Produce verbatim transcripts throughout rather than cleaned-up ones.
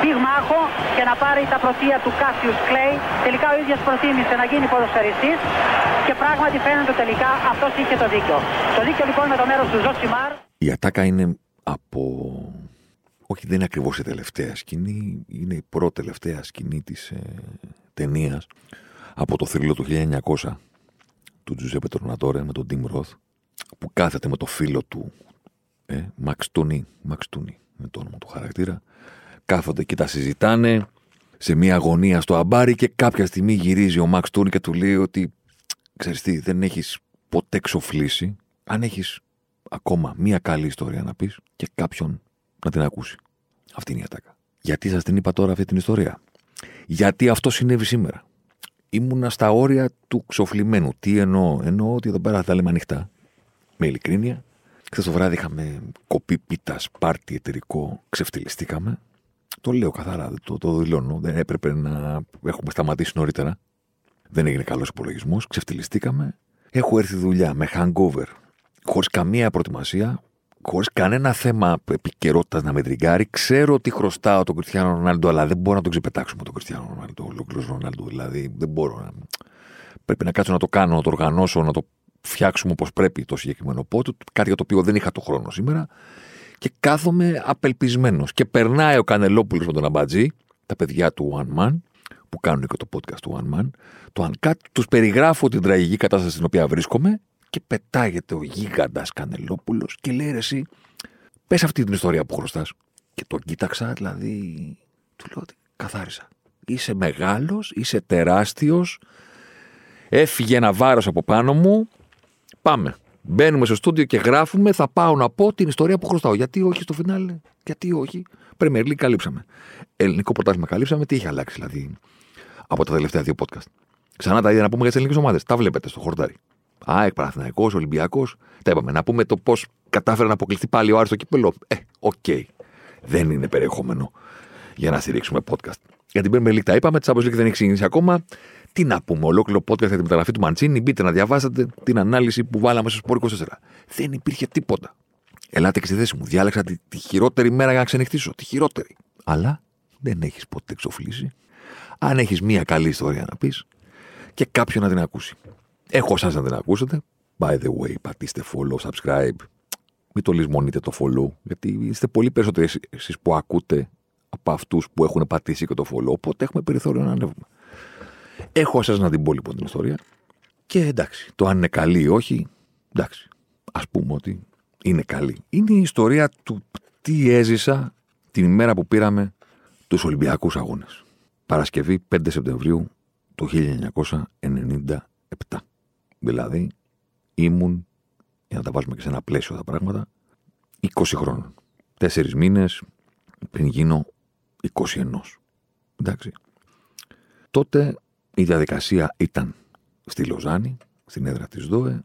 πυγμάχο και να πάρει τα πρωτεία του Κάσιους Κλέη. Τελικά ο ίδιος προτίμησε να γίνει ποδοσφαιριστής και πράγματι φαίνεται τελικά αυτός είχε το δίκιο. Το δίκιο λοιπόν με το μέρος του Ζοσιμάρ. Η ατάκα είναι από... Όχι, δεν είναι ακριβώς η τελευταία σκηνή, είναι η προτελευταία σκηνή της ε, ταινίας από το θρύλο του χίλια εννιακόσια του Τζουζέπε Τορνατόρε με τον Τιμ Ροθ, που κάθεται με το φίλο του ε, Μαξ Τούνι, Μαξ Τούνι είναι το όνομα του χαρακτήρα, κάθονται και τα συζητάνε σε μια αγωνία στο αμπάρι και κάποια στιγμή γυρίζει ο Μαξ Τούνι και του λέει ότι ξέρεις τι, δεν έχεις ποτέ ξοφλήσει, αν έχεις ακόμα μια καλή ιστορία να πεις και κάποιον να την ακούσει. Αυτή είναι η ατάκα. Γιατί σας την είπα τώρα αυτή την ιστορία? Γιατί αυτό συνέβη σήμερα. Ήμουνα στα όρια του ξοφλημένου. Τι εννοώ? Εννοώ ότι εδώ πέρα θα λέμε ανοιχτά, με ειλικρίνεια. Χθες το βράδυ είχαμε κοπή πίτας, πάρτι εταιρικό, ξεφτυλιστήκαμε. Το λέω καθαρά, το, το δηλώνω. Δεν έπρεπε να έχουμε σταματήσει νωρίτερα. Δεν έγινε καλός υπολογισμός. Ξεφτυλιστήκαμε. Έχω έρθει δουλειά με hangover, χωρίς καμία προετοιμασία. Χωρίς κανένα θέμα επικαιρότητας να με τριγκάρει. Ξέρω ότι χρωστάω τον Κριστιανό Ρονάλντο, αλλά δεν μπορώ να τον ξεπετάξω με τον Κριστιανό Ρονάλντο, ολόκληρος Ρονάλντο. Δηλαδή, δεν μπορώ να. Πρέπει να κάτσω να το κάνω, να το οργανώσω, να το φτιάξουμε όπως πρέπει το συγκεκριμένο πόντο. Κάτι για το οποίο δεν είχα το χρόνο σήμερα. Και κάθομαι απελπισμένος. Και περνάει ο Κανελόπουλος με τον Αμπαντζή, τα παιδιά του One Man, που κάνουν και το podcast του One Man. Το Uncut, τους περιγράφω την τραγική κατάσταση στην οποία βρίσκομαι. Και πετάγεται ο γίγαντας Κανελόπουλος και λέει, ρε εσύ, πες αυτή την ιστορία που χρωστάς. Και τον κοίταξα, δηλαδή, του λέω ότι καθάρισα. Είσαι μεγάλος, είσαι τεράστιος, έφυγε ένα βάρος από πάνω μου, πάμε. Μπαίνουμε στο στούντιο και γράφουμε, θα πάω να πω την ιστορία που χρωστάω. Γιατί όχι στο φινάλε, γιατί όχι. Premier League καλύψαμε. Ελληνικό πρωτάθλημα καλύψαμε, τι είχε αλλάξει δηλαδή από τα τελευταία δύο podcast? Ξανά τα ίδια να πούμε για τις ελληνικές ομάδες. Τα βλέπετε στο χορτάρι. ΑΕΚ, Παναθηναϊκός, Ολυμπιακός. Τα είπαμε. Να πούμε το πώς κατάφερε να αποκλειστεί πάλι ο Άρης στο κύπελλο. Ε, οκ. Okay. Δεν είναι περιεχόμενο για να στηρίξουμε podcast. Για την Premier League τα είπαμε. Τη Champions League δεν έχει ξεκινήσει ακόμα. Τι να πούμε. Ολόκληρο podcast για τη μεταγραφή του Μαντσίνη. Μπείτε να διαβάσετε την ανάλυση που βάλαμε στο Σπορ είκοσι τέσσερα. Δεν υπήρχε τίποτα. Ελάτε και στη θέση μου. Διάλεξα τη, τη χειρότερη μέρα για να ξενυχτήσω. Τη χειρότερη. Αλλά δεν έχεις ποτέ εξοφλήσει. Αν έχεις μία καλή ιστορία να πεις και κάποιον να την ακούσει. Έχω σας να την ακούσετε. By the way, πατήστε follow, subscribe. Μην το λησμονείτε το follow, γιατί είστε πολύ περισσότεροι εσείς που ακούτε από αυτούς που έχουν πατήσει και το follow. Οπότε έχουμε περιθώριο να ανέβουμε. Έχω σας να την πω λοιπόν την ιστορία. Και εντάξει, το αν είναι καλή ή όχι, εντάξει. Ας πούμε ότι είναι καλή. Είναι η ιστορία του τι έζησα την ημέρα που πήραμε τους Ολυμπιακούς Αγώνες. Παρασκευή πέντε Σεπτεμβρίου του χίλια εννιακόσια ενενήντα επτά. Δηλαδή, ήμουν, για να τα βάζουμε και σε ένα πλαίσιο τα πράγματα, είκοσι χρόνων. Τέσσερις μήνες πριν γίνω είκοσι ένα. Εντάξει. Τότε η διαδικασία ήταν στη Λοζάνη, στην έδρα της ΔΟΕ.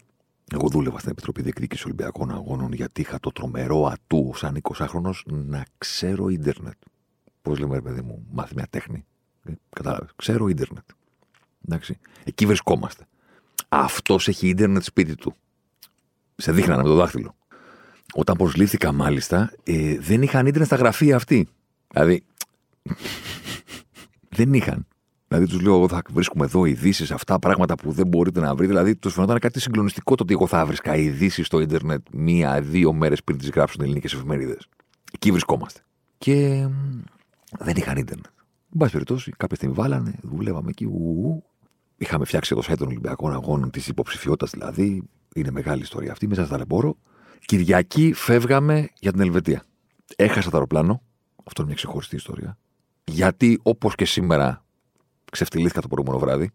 Εγώ δούλευα στην Επιτροπή Διεκδίκησης Ολυμπιακών Αγώνων, γιατί είχα το τρομερό ατού σαν εικοσάχρονος να ξέρω ίντερνετ. Πώς λέμε, ρε παιδί μου, μάθει μια τέχνη. Ε, κατάλαβες. Ξέρω ίντερνετ. Εντάξει. Εκεί βρισκόμαστε. Αυτός έχει ίντερνετ σπίτι του. Σε δείχνανε με το δάχτυλο. Όταν προσλήφθηκα, μάλιστα, ε, δεν είχαν ίντερνετ στα γραφεία αυτοί. Δηλαδή, δεν είχαν. Δηλαδή, τους λέω: εγώ θα βρίσκουμε εδώ ειδήσεις, αυτά πράγματα που δεν μπορείτε να βρείτε. Δηλαδή, τους φαινόταν κάτι συγκλονιστικό το ότι εγώ θα βρίσκα ειδήσεις στο ίντερνετ μία-δύο μέρες πριν τις γράψουν οι ελληνικές εφημερίδες. Εκεί βρισκόμαστε. Και δεν είχαν ίντερνετ. Εν πάση περιπτώσει, κάποια στιγμή βάλανε, δουλεύαμε εκεί. Ου, είχαμε φτιάξει το site των Ολυμπιακών Αγώνων, τη υποψηφιότητα δηλαδή. Είναι μεγάλη ιστορία αυτή, μέσα στα λεμπόρο. Κυριακή φεύγαμε για την Ελβετία. Έχασα το αεροπλάνο. Αυτό είναι μια ξεχωριστή ιστορία. Γιατί όπως και σήμερα, ξεφτυλίστηκα το προηγούμενο βράδυ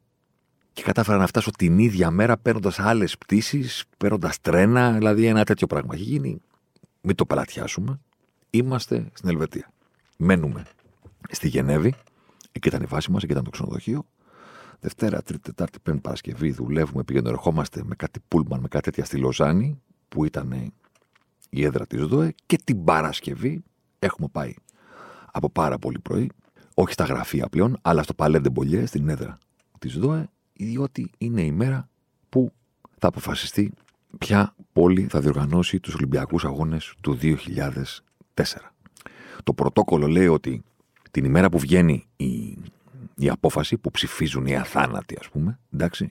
και κατάφερα να φτάσω την ίδια μέρα παίρνοντας άλλες πτήσεις, παίρνοντας τρένα, δηλαδή ένα τέτοιο πράγμα. Έχει γίνει. Μην το παλατιάσουμε. Είμαστε στην Ελβετία. Μένουμε στη Γενέβη. Εκεί ήταν η βάση μας, εκεί ήταν το ξενοδοχείο. Δευτέρα, Τρίτη, Τετάρτη, Πέμπτη, Παρασκευή δουλεύουμε, πηγαίνουμε, ερχόμαστε με κάτι πούλμαν, με κάτι τέτοια στη Λοζάνη, που ήταν η έδρα της ΔΟΕ, και την Παρασκευή έχουμε πάει από πάρα πολύ πρωί, όχι στα γραφεία πλέον, αλλά στο Palais de Bollières, στην έδρα της ΔΟΕ, διότι είναι η μέρα που θα αποφασιστεί ποια πόλη θα διοργανώσει τους Ολυμπιακούς Αγώνες του δύο χιλιάδες τέσσερα. Το πρωτόκολλο λέει ότι την ημέρα που βγαίνει η, η απόφαση, που ψηφίζουν οι αθάνατοι, ας πούμε, εντάξει,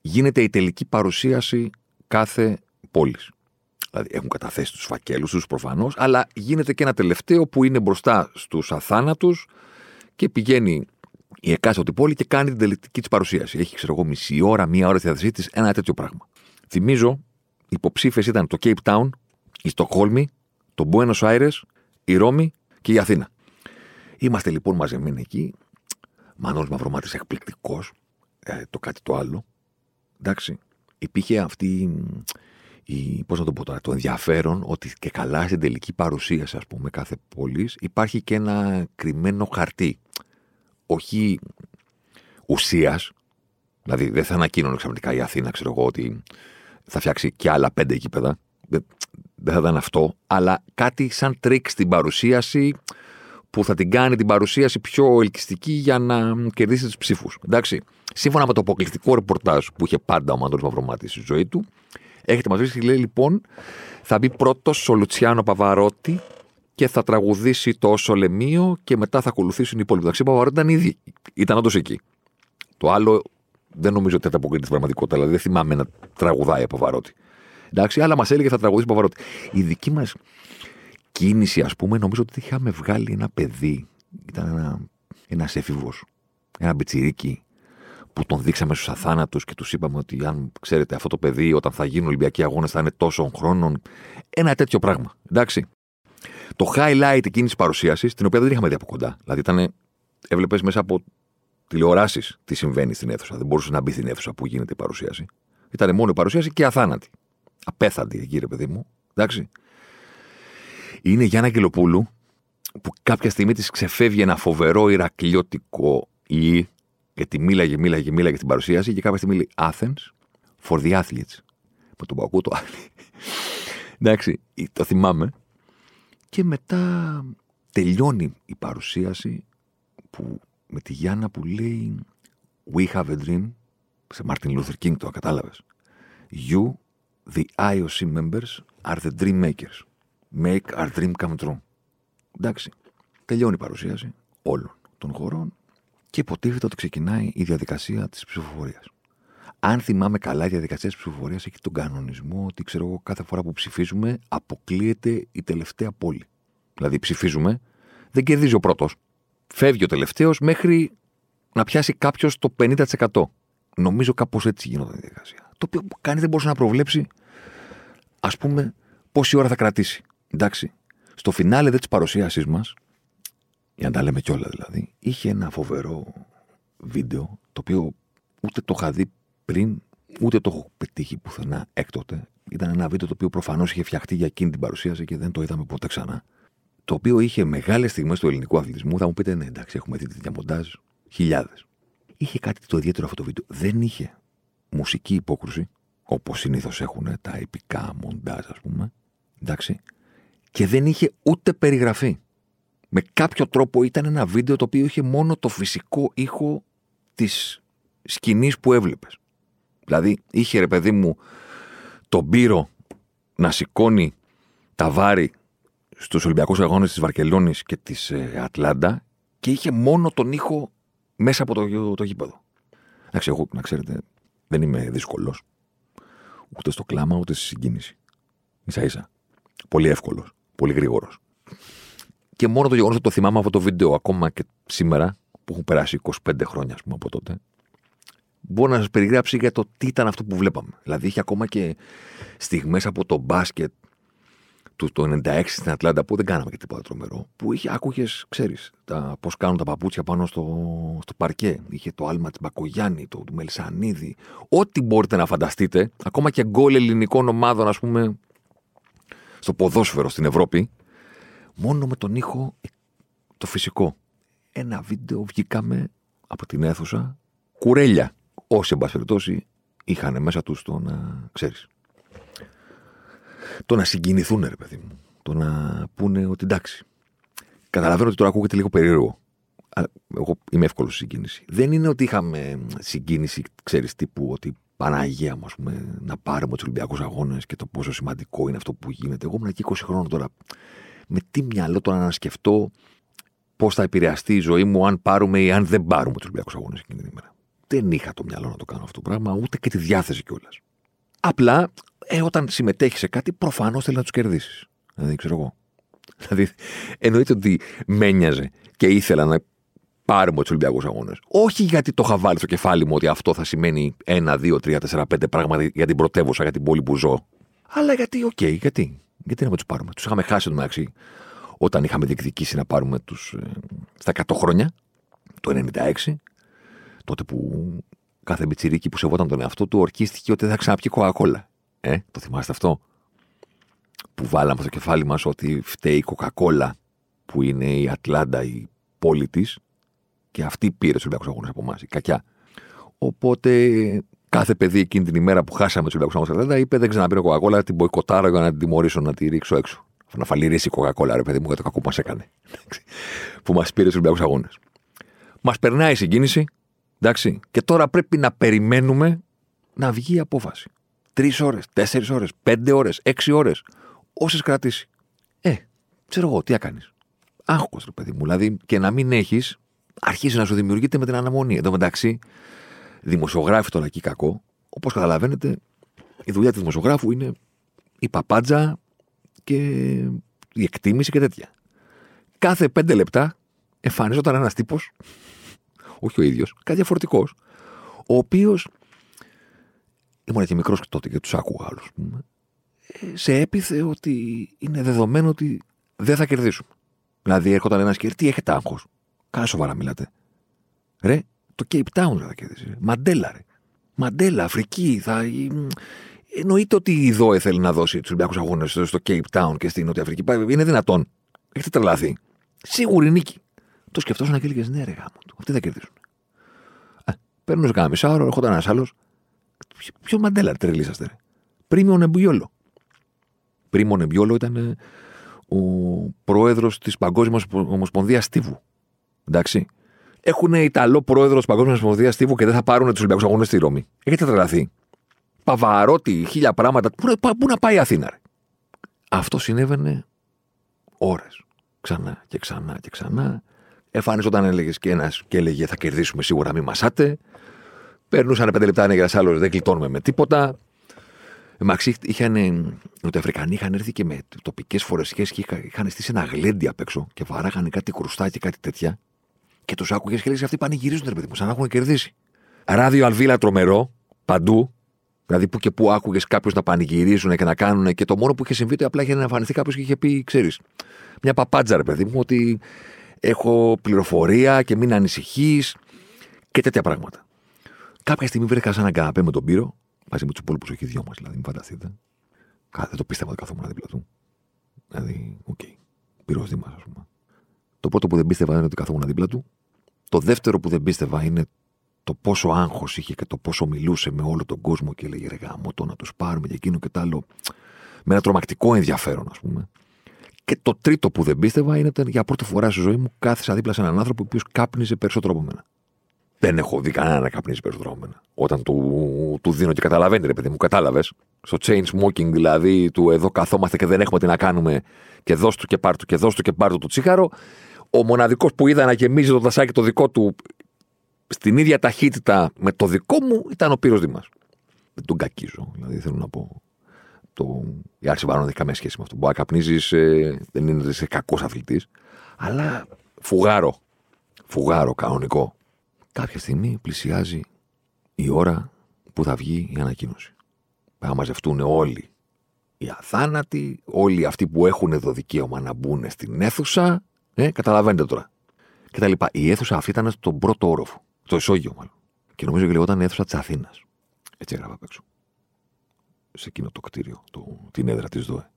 γίνεται η τελική παρουσίαση κάθε πόλης. Δηλαδή έχουν καταθέσει τους φακέλους τους προφανώς, αλλά γίνεται και ένα τελευταίο που είναι μπροστά στους αθάνατους και πηγαίνει η εκάστοτε πόλη και κάνει την τελική της παρουσίαση. Έχει, ξέρω εγώ, μισή ώρα, μία ώρα στη διάθεσή της, ένα τέτοιο πράγμα. Θυμίζω, υποψήφιες ήταν το Cape Town, η Στοκχόλμη, το Buenos Aires, η Ρώμη και η Αθήνα. Είμαστε λοιπόν μαζεμένοι εκεί. Μανώλης Μαυρομάτης εκπληκτικός, ε, το κάτι το άλλο. Εντάξει, υπήρχε αυτή η, πώς να το πω τώρα, το ενδιαφέρον ότι και καλά στην τελική παρουσίαση, ας πούμε, κάθε πόλης υπάρχει και ένα κρυμμένο χαρτί. Όχι ουσίας, δηλαδή δεν θα ανακοίνωνε ξαφνικά η Αθήνα, ξέρω εγώ, ότι θα φτιάξει και άλλα πέντε γήπεδα. Δεν, δεν θα ήταν αυτό, αλλά κάτι σαν τρίκ στην παρουσίαση που θα την κάνει την παρουσίαση πιο ελκυστική για να κερδίσει τους ψήφους. Εντάξει, σύμφωνα με το αποκλειστικό ρεπορτάζ που είχε πάντα ο Μανώλης Μαυρομάτης στη ζωή του, έχετε μαζί και λέει λοιπόν, θα μπει πρώτος ο Λουτσιάνο Παβαρότη και θα τραγουδήσει το Όσο Λεμίο και μετά θα ακολουθήσουν οι υπόλοιποι. Εντάξει, ο Παβαρότη ήταν ήδη, ήταν όντως εκεί. Το άλλο δεν νομίζω ότι θα αποκρίνει την πραγματικότητα, δηλαδή δεν θυμάμαι να τραγουδάει ο Παβαρότη. Εντάξει, αλλά μας έλεγε θα τραγουδήσει ο Παβαρότη. Η δική μας κίνηση, ας πούμε, νομίζω ότι είχαμε βγάλει ένα παιδί. Ήταν ένα, ένας έφηβος, ένα μπιτσιρίκι, που τον δείξαμε στους αθάνατους και τους είπαμε ότι, αν ξέρετε, αυτό το παιδί όταν θα γίνουν Ολυμπιακοί Αγώνες θα είναι τόσων χρόνων. Ένα τέτοιο πράγμα. Εντάξει. Το highlight εκείνης της παρουσίασης, την οποία δεν είχαμε δει από κοντά. Δηλαδή, ήταν, έβλεπες μέσα από τηλεοράσεις τι συμβαίνει στην αίθουσα. Δεν μπορούσε να μπει στην αίθουσα που γίνεται η παρουσίαση. Ήταν μόνο η παρουσίαση και αθάνατη. Απέθαντη εκεί, ρε παιδί μου. Εντάξει. Είναι η Γιάννα Αγγελοπούλου, που κάποια στιγμή της ξεφεύγει ένα φοβερό ηρακλιώτικο ή, γιατί μίλαγε, μίλαγε, μίλαγε για την παρουσίαση και κάποια στιγμή λέει Athens for the athletes. Με τον πακούτο, άλλη. Εντάξει, το θυμάμαι. Και μετά τελειώνει η παρουσίαση που, με τη Γιάννα που λέει We have a dream, σε Martin Luther King, το κατάλαβες. You, the άι ο σι members, are the dream makers. Make our dream come true. Εντάξει, τελειώνει η παρουσίαση όλων των χωρών και υποτίθεται ότι ξεκινάει η διαδικασία της ψηφοφορίας. Αν θυμάμαι καλά, η διαδικασία της ψηφοφορίας έχει τον κανονισμό ότι, ξέρω εγώ, κάθε φορά που ψηφίζουμε αποκλείεται η τελευταία πόλη. Δηλαδή ψηφίζουμε, δεν κερδίζει ο πρώτος. Φεύγει ο τελευταίος μέχρι να πιάσει κάποιος το πενήντα τοις εκατό. Νομίζω κάπως έτσι γινόταν η διαδικασία. Το οποίο κανείς δεν μπορούσε να προβλέψει, ας πούμε, πόση ώρα θα κρατήσει. Εντάξει, στο φινάλε δε της παρουσίασής μας, για να τα λέμε κιόλα δηλαδή, είχε ένα φοβερό βίντεο, το οποίο ούτε το είχα δει πριν, ούτε το έχω πετύχει πουθενά έκτοτε. Ήταν ένα βίντεο το οποίο προφανώς είχε φτιαχτεί για εκείνη την παρουσίαση και δεν το είδαμε ποτέ ξανά. Το οποίο είχε μεγάλες στιγμές του ελληνικού αθλητισμού. Θα μου πείτε, ναι, εντάξει, έχουμε δει τέτοια μοντάζ χιλιάδες. Είχε κάτι το ιδιαίτερο αυτό το βίντεο. Δεν είχε μουσική υπόκρουση, όπως συνήθως έχουν τα επικά μοντάζ, ας πούμε. Εντάξει. Και δεν είχε ούτε περιγραφή. Με κάποιο τρόπο ήταν ένα βίντεο το οποίο είχε μόνο το φυσικό ήχο της σκηνής που έβλεπες. Δηλαδή είχε, ρε παιδί μου, τον Πύρο να σηκώνει τα βάρη στους Ολυμπιακούς Αγώνες της Βαρκελώνης και της ε, Ατλάντα και είχε μόνο τον ήχο μέσα από το, το, το γήπεδο. Εντάξει, εγώ, να ξέρετε, δεν είμαι δύσκολος. Ούτε στο κλάμα, ούτε στη συγκίνηση. Ίσα ίσα. Πολύ εύκολος. Πολύ γρήγορος. Και μόνο το γεγονός ότι το θυμάμαι αυτό το βίντεο ακόμα και σήμερα, που έχουν περάσει είκοσι πέντε χρόνια, ας πούμε, από τότε, μπορώ να σας περιγράψει για το τι ήταν αυτό που βλέπαμε. Δηλαδή, είχε ακόμα και στιγμές από το μπάσκετ του το ενενήντα έξι στην Ατλάντα, που δεν κάναμε και τίποτα τρομερό, που είχε, άκουγες, ξέρεις, πώς κάνουν τα παπούτσια πάνω στο, στο παρκέ. Είχε το άλμα της Μπακογιάννη, το του Μελισανίδη. Ό,τι μπορείτε να φανταστείτε, ακόμα και γκολ ελληνικών ομάδων, ας πούμε, στο ποδόσφαιρο στην Ευρώπη, μόνο με τον ήχο το φυσικό. Ένα βίντεο βγήκαμε από την αίθουσα κουρέλια. Όσοι, εν πάση περιπτώσει, είχαν μέσα τους το να ξέρεις. Το να συγκινηθούν, ρε παιδί μου. Το να πούνε ότι εντάξει. Καταλαβαίνω ότι τώρα ακούγεται λίγο περίεργο. Αλλά εγώ είμαι εύκολος στη συγκίνηση. Δεν είναι ότι είχαμε συγκίνηση, ξέρεις, τύπου ότι Παναγία μου, ας πούμε, να πάρουμε τους Ολυμπιακούς Αγώνες και το πόσο σημαντικό είναι αυτό που γίνεται. Εγώ ήμουν εκεί είκοσι χρόνων τώρα. Με τι μυαλό τώρα να σκεφτώ πώς θα επηρεαστεί η ζωή μου αν πάρουμε ή αν δεν πάρουμε τους Ολυμπιακούς Αγώνες εκείνη την ημέρα. Δεν είχα το μυαλό να το κάνω αυτό το πράγμα, ούτε και τη διάθεση κιόλας. Απλά, ε, όταν συμμετέχει σε κάτι, προφανώς θέλει να τους κερδίσεις. Δηλαδή, ξέρω εγώ. Δηλαδή, εννοείται ότι με ένοιαζε και ήθελα να πάρουμε τους Ολυμπιακούς Αγώνες. Όχι γιατί το είχα βάλει στο κεφάλι μου ότι αυτό θα σημαίνει ένα, δύο, τρία, τέσσερα, πέντε πράγματα για την πρωτεύουσα, για την πόλη που ζω. Αλλά γιατί, οκ, okay, γιατί. Γιατί να μην τους πάρουμε. Τους είχαμε χάσει τον μεταξύ όταν είχαμε διεκδικήσει να πάρουμε τους ε, στα εκατό χρόνια, το ενενήντα έξι, τότε που κάθε μπιτσιρίκι που σεβόταν τον εαυτό του ορκίστηκε ότι δεν θα ξαναπιεί κοκακόλα. Ε, το θυμάστε αυτό. Που βάλαμε στο κεφάλι μας ότι φταίει η Coca-Cola που είναι η Ατλάντα, η πόλη της, και αυτή πήρε τους Ολυμπιακούς Αγώνες από εμάς, η κακιά. Οπότε κάθε παιδί εκείνη την ημέρα που χάσαμε τους Ολυμπιακούς Αγώνες Ατλάντα είπε: δεν ξαναπήρω Coca-Cola, την μποϊκοτάρω για να την τιμωρήσω, να τη ρίξω έξω. Να φαλυρίσει η Coca-Cola, ρε παιδί μου, για το κακό που μας έκανε. Που μας πήρε τους Ολυμπιακούς Αγώνες. Μας περνάει η συγκίνηση, εντάξει, και τώρα πρέπει να περιμένουμε να βγει η απόφαση. Τρεις ώρες, τέσσερις ώρες, πέντε ώρες, έξι ώρες. Όσες κρατήσει. Ε, ξέρω εγώ, τι θα κάνεις. Άγχος, ρε παιδί μου. Δηλαδή, και να μην έχεις, αρχίζει να σου δημιουργείται με την αναμονή. Εν τω μεταξύ, δημοσιογράφοι τώρα εκεί κακό. Όπως καταλαβαίνετε, η δουλειά του δημοσιογράφου είναι η παπάντζα και η εκτίμηση και τέτοια. Κάθε πέντε λεπτά εμφανίζονταν ένας τύπος, όχι ο ίδιος, κάτι διαφορετικός, ο οποίος. Ήμουν και μικρός και τότε και τους άκουγα άλλους, πούμε. Σε έπιθε ότι είναι δεδομένο ότι δεν θα κερδίσουμε. Δηλαδή, έρχονταν ένας και τι έχετε άγχος. Καλά, σοβαρά μιλάτε. Ρε, το Cape Town θα κερδίσει. Μαντέλα, ρε. Μαντέλα, Αφρική. Θα... Εννοείται ότι η ΔΟΕ θέλει να δώσει τους Ολυμπιακούς Αγώνες στο Cape Town και στην Νότια Αφρική. Είναι δυνατόν. Έχετε τρελαθεί. Σίγουρη νίκη. Το σκεφτόσουν και έλεγε ναι, ρε γάμο του. Αυτοί θα κερδίσουν. Παίρνουν κάνα μισάωρο, έρχονταν ένας άλλος. Ποιο Μαντέλα, τρελήσαστε, ρε. Πρίμιο Νεμπιόλο. Πρίμιο Νεμπιόλο ήταν ο πρόεδρος της Παγκόσμιας Ομοσπονδίας Στίβου. Εντάξει. Έχουν Ιταλό πρόεδρο της Παγκόσμιας Ομοσπονδίας Στίβου και δεν θα πάρουν τους Ολυμπιακούς Αγώνες στη Ρώμη. Έχετε τρελαθεί. Παβαρότη, χίλια πράγματα. Πού να πάει η Αθήνα, ρε. Αυτό συνέβαινε ώρες. Ξανά και ξανά και ξανά. Εμφανιζόταν έλεγε και ένα και έλεγε θα κερδίσουμε σίγουρα, μην μασάτε. Περνούσαν πέντε λεπτά, ένα άλλο, δεν κλειτώνουμε με τίποτα. Μαξ οι Αφρικανοί είχαν έρθει και με τοπικές φορεσιές και είχαν στήσει ένα γλέντι απ' έξω και βαράγανε κάτι κρουστά και κάτι τέτοια. Και τους άκουγες και λες αυτοί πανηγυρίζουν, ρε παιδί μου, σαν να έχουν κερδίσει. Ράδιο Αλβίλα τρομερό, παντού. Δηλαδή που και που άκουγες κάποιους να πανηγυρίζουν και να κάνουν. Και το μόνο που είχε συμβεί ήταν απλά είχε να εμφανιστεί κάποιος και είχε πει, ξέρεις, μια παπάντζα, ρε παιδί μου, ότι έχω πληροφορία και μην ανησυχείς και τέτοια πράγματα. Κάποια στιγμή βρέθηκα σαν έναν καναπέ με τον Πύρο, μαζί με τους υπόλοιπους, όχι δυο μας, δηλαδή, μην φανταστείτε. Κάτι δεν το πίστευα ότι καθόμουν δίπλα του. Δηλαδή, οκ. Okay. Πύρρος Δήμας, ας πούμε. Το πρώτο που δεν πίστευα είναι ότι καθόμουν δίπλα του. Το δεύτερο που δεν πίστευα είναι το πόσο άγχος είχε και το πόσο μιλούσε με όλο τον κόσμο και έλεγε ρε γάμο το να τους πάρουμε και εκείνο και τ' άλλο. Με ένα τρομακτικό ενδιαφέρον, ας πούμε. Και το τρίτο που δεν πίστευα είναι ότι για πρώτη φορά στη ζωή μου κάθισα δίπλα σε έναν άνθρωπο ο οποίος κάπνιζε περισσότερο από μένα. Δεν έχω δει κανένα να καπνίζει περισσότερο από μένα. Όταν του, του δίνω και καταλαβαίνει, ρε παιδί μου, κατάλαβες. Στο chain smoking δηλαδή, του εδώ καθόμαστε και δεν έχουμε τι να κάνουμε, και δώσ' του και πάρ' του και δώσ' του και πάρ' του το τσίγαρο. Ο μοναδικός που είδα να γεμίζει το τασάκι το δικό του στην ίδια ταχύτητα με το δικό μου ήταν ο Πύρρος Δήμας. Δεν τον κακίζω. Δηλαδή θέλω να πω. Το... Η άρση βαρών δεν έχει καμία σχέση με αυτό. Μπορεί να καπνίζει, ε... δεν είναι σε κακός αθλητής. Αλλά φουγάρο. Φουγάρο κανονικό. Κάποια στιγμή πλησιάζει η ώρα που θα βγει η ανακοίνωση. Θα μαζευτούν όλοι οι αθάνατοι, όλοι αυτοί που έχουν το δικαίωμα να μπουν στην αίθουσα. Ε, καταλαβαίνετε τώρα. Και τα λοιπά. Η αίθουσα αυτή ήταν στον πρώτο όροφο, στο ισόγειο μάλλον. Και νομίζω και λεγόταν η αίθουσα της Αθήνας. Έτσι έγραφα απ' έξω. Σε εκείνο το κτίριο, το, την έδρα της ΔΟΕ.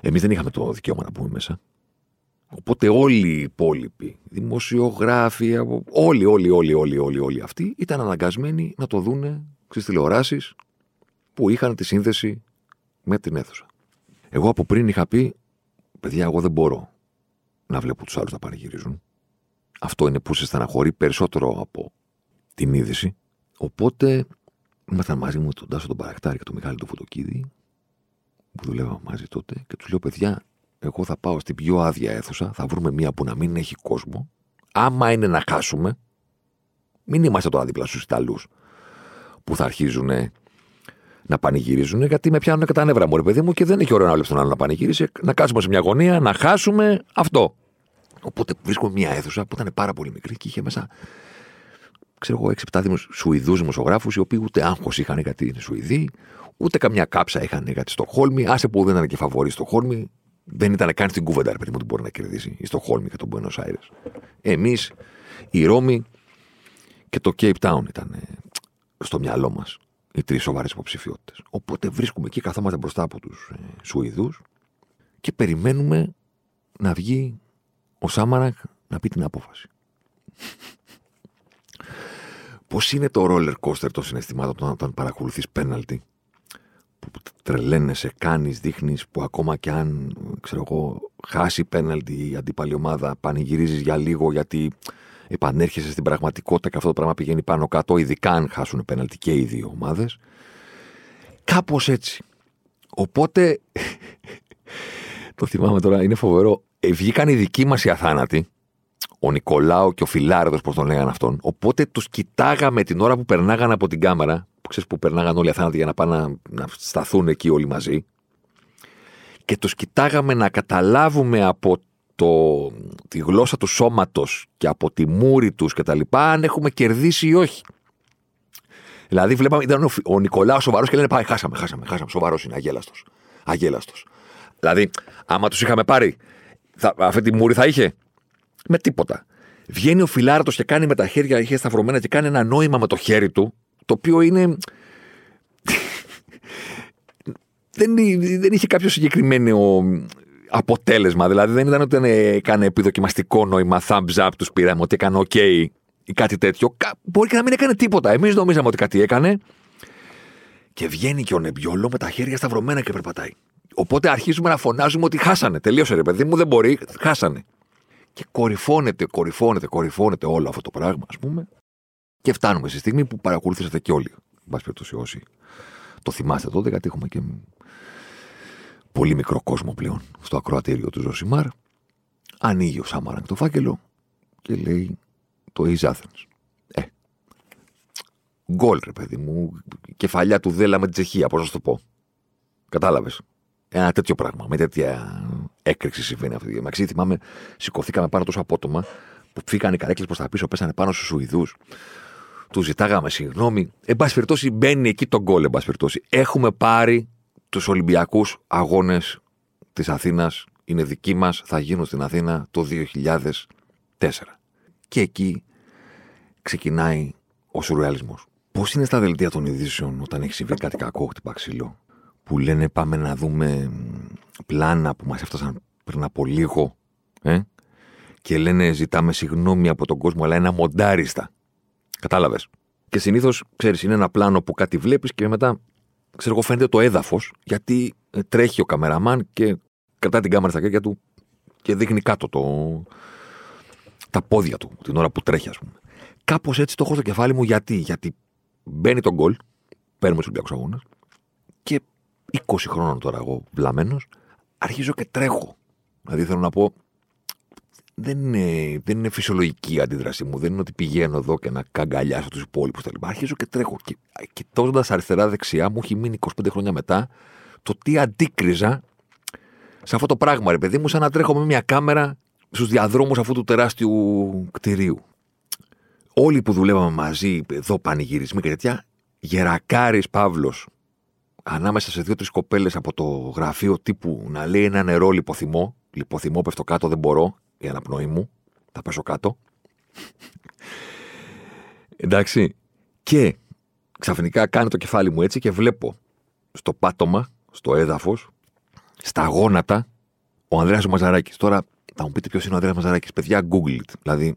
Εμείς δεν είχαμε το δικαίωμα να μπούμε μέσα. Οπότε όλοι οι υπόλοιποι, δημοσιογράφοι, όλοι, όλοι, όλοι, όλοι, όλοι, όλοι αυτοί ήταν αναγκασμένοι να το δούνε στις τηλεοράσεις που είχαν τη σύνδεση με την αίθουσα. Εγώ από πριν είχα πει, παιδιά, εγώ δεν μπορώ να βλέπω τους άλλους να πανηγυρίζουν. Αυτό είναι που σε στεναχωρεί περισσότερο από την είδηση. Οπότε ήμασταν μαζί μου τον Τάσο τον Παρακτάρη και τον Μιχάλη τον Φωτοκίδη, που δουλεύαμε μαζί τότε, και τους λέω, παιδιά, εγώ θα πάω στην πιο άδεια αίθουσα, θα βρούμε μία που να μην έχει κόσμο. Άμα είναι να χάσουμε, μην είμαστε τώρα δίπλα στους Ιταλούς που θα αρχίζουν να πανηγυρίζουν, γιατί με πιάνουν κατά νεύρα μου, ρε παιδί μου, και δεν έχει ωραίο να βλέπει τον άλλο να πανηγυρίσει. Να κάτσουμε σε μια γωνία, να χάσουμε αυτό. Οπότε βρίσκω μια αίθουσα που ήταν πάρα πολύ μικρή και είχε μέσα, ξέρω εγώ, έξι επτά Σουηδούς δημοσιογράφους, οι οποίοι ούτε άγχος είχαν γιατί είναι Σουηδοί, ούτε καμιά κάψα είχαν γιατί Στοκχόλμη. Άσε που δεν ήταν και φαβορί Στοκχόλμη, δεν ήταν καν στην κούβεντα, ρε παιδί μου, ότι μπορεί να κερδίσει η Στοκχόλμη και τον Buenos Aires. Εμείς, η Ρώμη και το Cape Town ήταν στο μυαλό μας οι τρεις σοβαρές υποψηφιότητες. Οπότε βρίσκουμε εκεί, καθόμαστε μπροστά από τους ε, Σουηδούς και περιμένουμε να βγει ο Σάμαρανκ να πει την απόφαση. Πώς είναι το roller coaster των συναισθημάτων όταν παρακολουθείς πέναλτι, που τρελαίνεσαι, κάνεις, δείχνεις, που ακόμα και αν, ξέρω εγώ, χάσει πέναλτι η αντίπαλη ομάδα, πανηγυρίζεις για λίγο γιατί επανέρχεσαι στην πραγματικότητα και αυτό το πράγμα πηγαίνει πάνω κάτω, ειδικά αν χάσουν πέναλτι και οι δύο ομάδες. Κάπως έτσι. Οπότε, το θυμάμαι τώρα, είναι φοβερό. Ε, βγήκαν οι δικοί μας οι αθάνατοι, ο Νικολάου και ο Φιλάρετος, πώς τον λέγανε αυτόν. Οπότε τους κοιτάγαμε την ώρα που περνάγαν από την κάμερα, που ξέρεις που περνάγαν όλοι οι αθάνατοι για να πάνε να, να σταθούν εκεί όλοι μαζί. Και τους κοιτάγαμε να καταλάβουμε από το, τη γλώσσα του σώματος και από τη μούρη τους και τα λοιπά, αν έχουμε κερδίσει ή όχι. Δηλαδή βλέπαμε, ήταν ο, ο Νικολάου σοβαρός και λένε πάει, χάσαμε, χάσαμε, χάσαμε, σοβαρός είναι, αγέλαστος, αγέλαστος. Δηλαδή, άμα τους είχαμε πάρει, θα, αυτή τη μούρη θα είχε. Με τίποτα. Βγαίνει ο Φιλάρετος και κάνει με τα χέρια, είχε σταυρωμένα, και κάνει ένα νόημα με το χέρι του, το οποίο είναι... δεν, δεν είχε κάποιο συγκεκριμένο αποτέλεσμα. Δηλαδή δεν ήταν ότι έκανε επιδοκιμαστικό νόημα, thumbs up τους πήραμε, ότι έκανε ok ή κάτι τέτοιο. Μπορεί και να μην έκανε τίποτα. Εμείς νομίζαμε ότι κάτι έκανε. Και βγαίνει και ο Νεμπιόλο με τα χέρια σταυρωμένα και περπατάει. Οπότε αρχίζουμε να φωνάζουμε ότι χάσανε. Τελείωσε, ρε παιδί μου, δεν μπορεί, χάσανε. Και κορυφώνεται, κορυφώνεται, κορυφώνεται όλο αυτό το πράγμα, ας πούμε. Και φτάνουμε στη στιγμή που παρακολουθήσατε κι όλοι. Εν πάση περιπτώσει, όσοι το θυμάστε τότε, γιατί έχουμε και πολύ μικρό κόσμο πλέον στο ακροατήριο του Ζοσιμάρ. Ανοίγει ο Σάμαρανκ το φάκελο και λέει το Ace Athens. Ε. Γκολ, ρε παιδί μου. Κεφαλιά του Δέλα με την Τσεχία, πώς να σου το πω. Κατάλαβες. Ένα τέτοιο πράγμα, με τέτοια έκρηξη συμβαίνει αυτή τη διαμαξή. Θυμάμαι, σηκωθήκαμε πάνω τόσο απότομα που φύγανε οι καρέκλες προς τα πίσω, πέσανε πάνω στους Σουηδούς. Τους ζητάγαμε συγγνώμη. Εν πάση περιπτώσει, μπαίνει εκεί τον γκολ. Εν πάση περιπτώσει, έχουμε πάρει τους Ολυμπιακούς αγώνες της Αθήνας. Είναι δικοί μας, θα γίνουν στην Αθήνα το δύο χιλιάδες τέσσερα. Και εκεί ξεκινάει ο σουρεαλισμός. Πώς είναι στα δελτία των ειδήσεων όταν έχει συμβεί κάτι κακό, χτυπά ξύλο, που λένε πάμε να δούμε πλάνα που μας έφτασαν πριν από λίγο, ε? Και λένε ζητάμε συγγνώμη από τον κόσμο, αλλά ένα μοντάριστα. Κατάλαβες. Και συνήθως, ξέρεις, είναι ένα πλάνο που κάτι βλέπεις και μετά, ξέρω εγώ, φαίνεται το έδαφος, γιατί τρέχει ο καμεραμάν και κρατά την κάμερα στα χέρια του και δείχνει κάτω το... τα πόδια του την ώρα που τρέχει, ας πούμε. Κάπως έτσι το έχω στο κεφάλι μου, γιατί, γιατί μπαίνει τον γκολ, παίρνουμε στους Ολυμπιακούς αγώνες και είκοσι χρόνων τώρα εγώ βλαμμένος, αρχίζω και τρέχω. Δηλαδή θέλω να πω, δεν είναι, δεν είναι φυσιολογική η αντίδρασή μου. Δεν είναι ότι πηγαίνω εδώ και να καγκαλιάσω τους υπόλοιπους τα λοιπά. Αρχίζω και τρέχω. Και κοιτώντας αριστερά-δεξιά μου, έχει μείνει είκοσι πέντε χρόνια μετά το τι αντίκριζα σε αυτό το πράγμα, ρε παιδί μου, σαν να τρέχω με μια κάμερα στους διαδρόμους αυτού του τεράστιου κτηρίου. Όλοι που δουλεύαμε μαζί, εδώ πανηγυρισμοί και τέτοια, γερακάρης Παύλος, ανάμεσα σε δύο-τρεις κοπέλες από το γραφείο τύπου να λέει ένα νερό λιποθυμό. Λιποθυμό, πέφτω κάτω, δεν μπορώ. Η αναπνοή μου. Θα πέσω κάτω. Εντάξει. Και ξαφνικά κάνει το κεφάλι μου έτσι και βλέπω στο πάτωμα, στο έδαφος, στα γόνατα, ο Ανδρέας Μαζαράκης. Τώρα Θα μου πείτε ποιος είναι ο Ανδρέας Μαζαράκης. Παιδιά, Google it. Δηλαδή,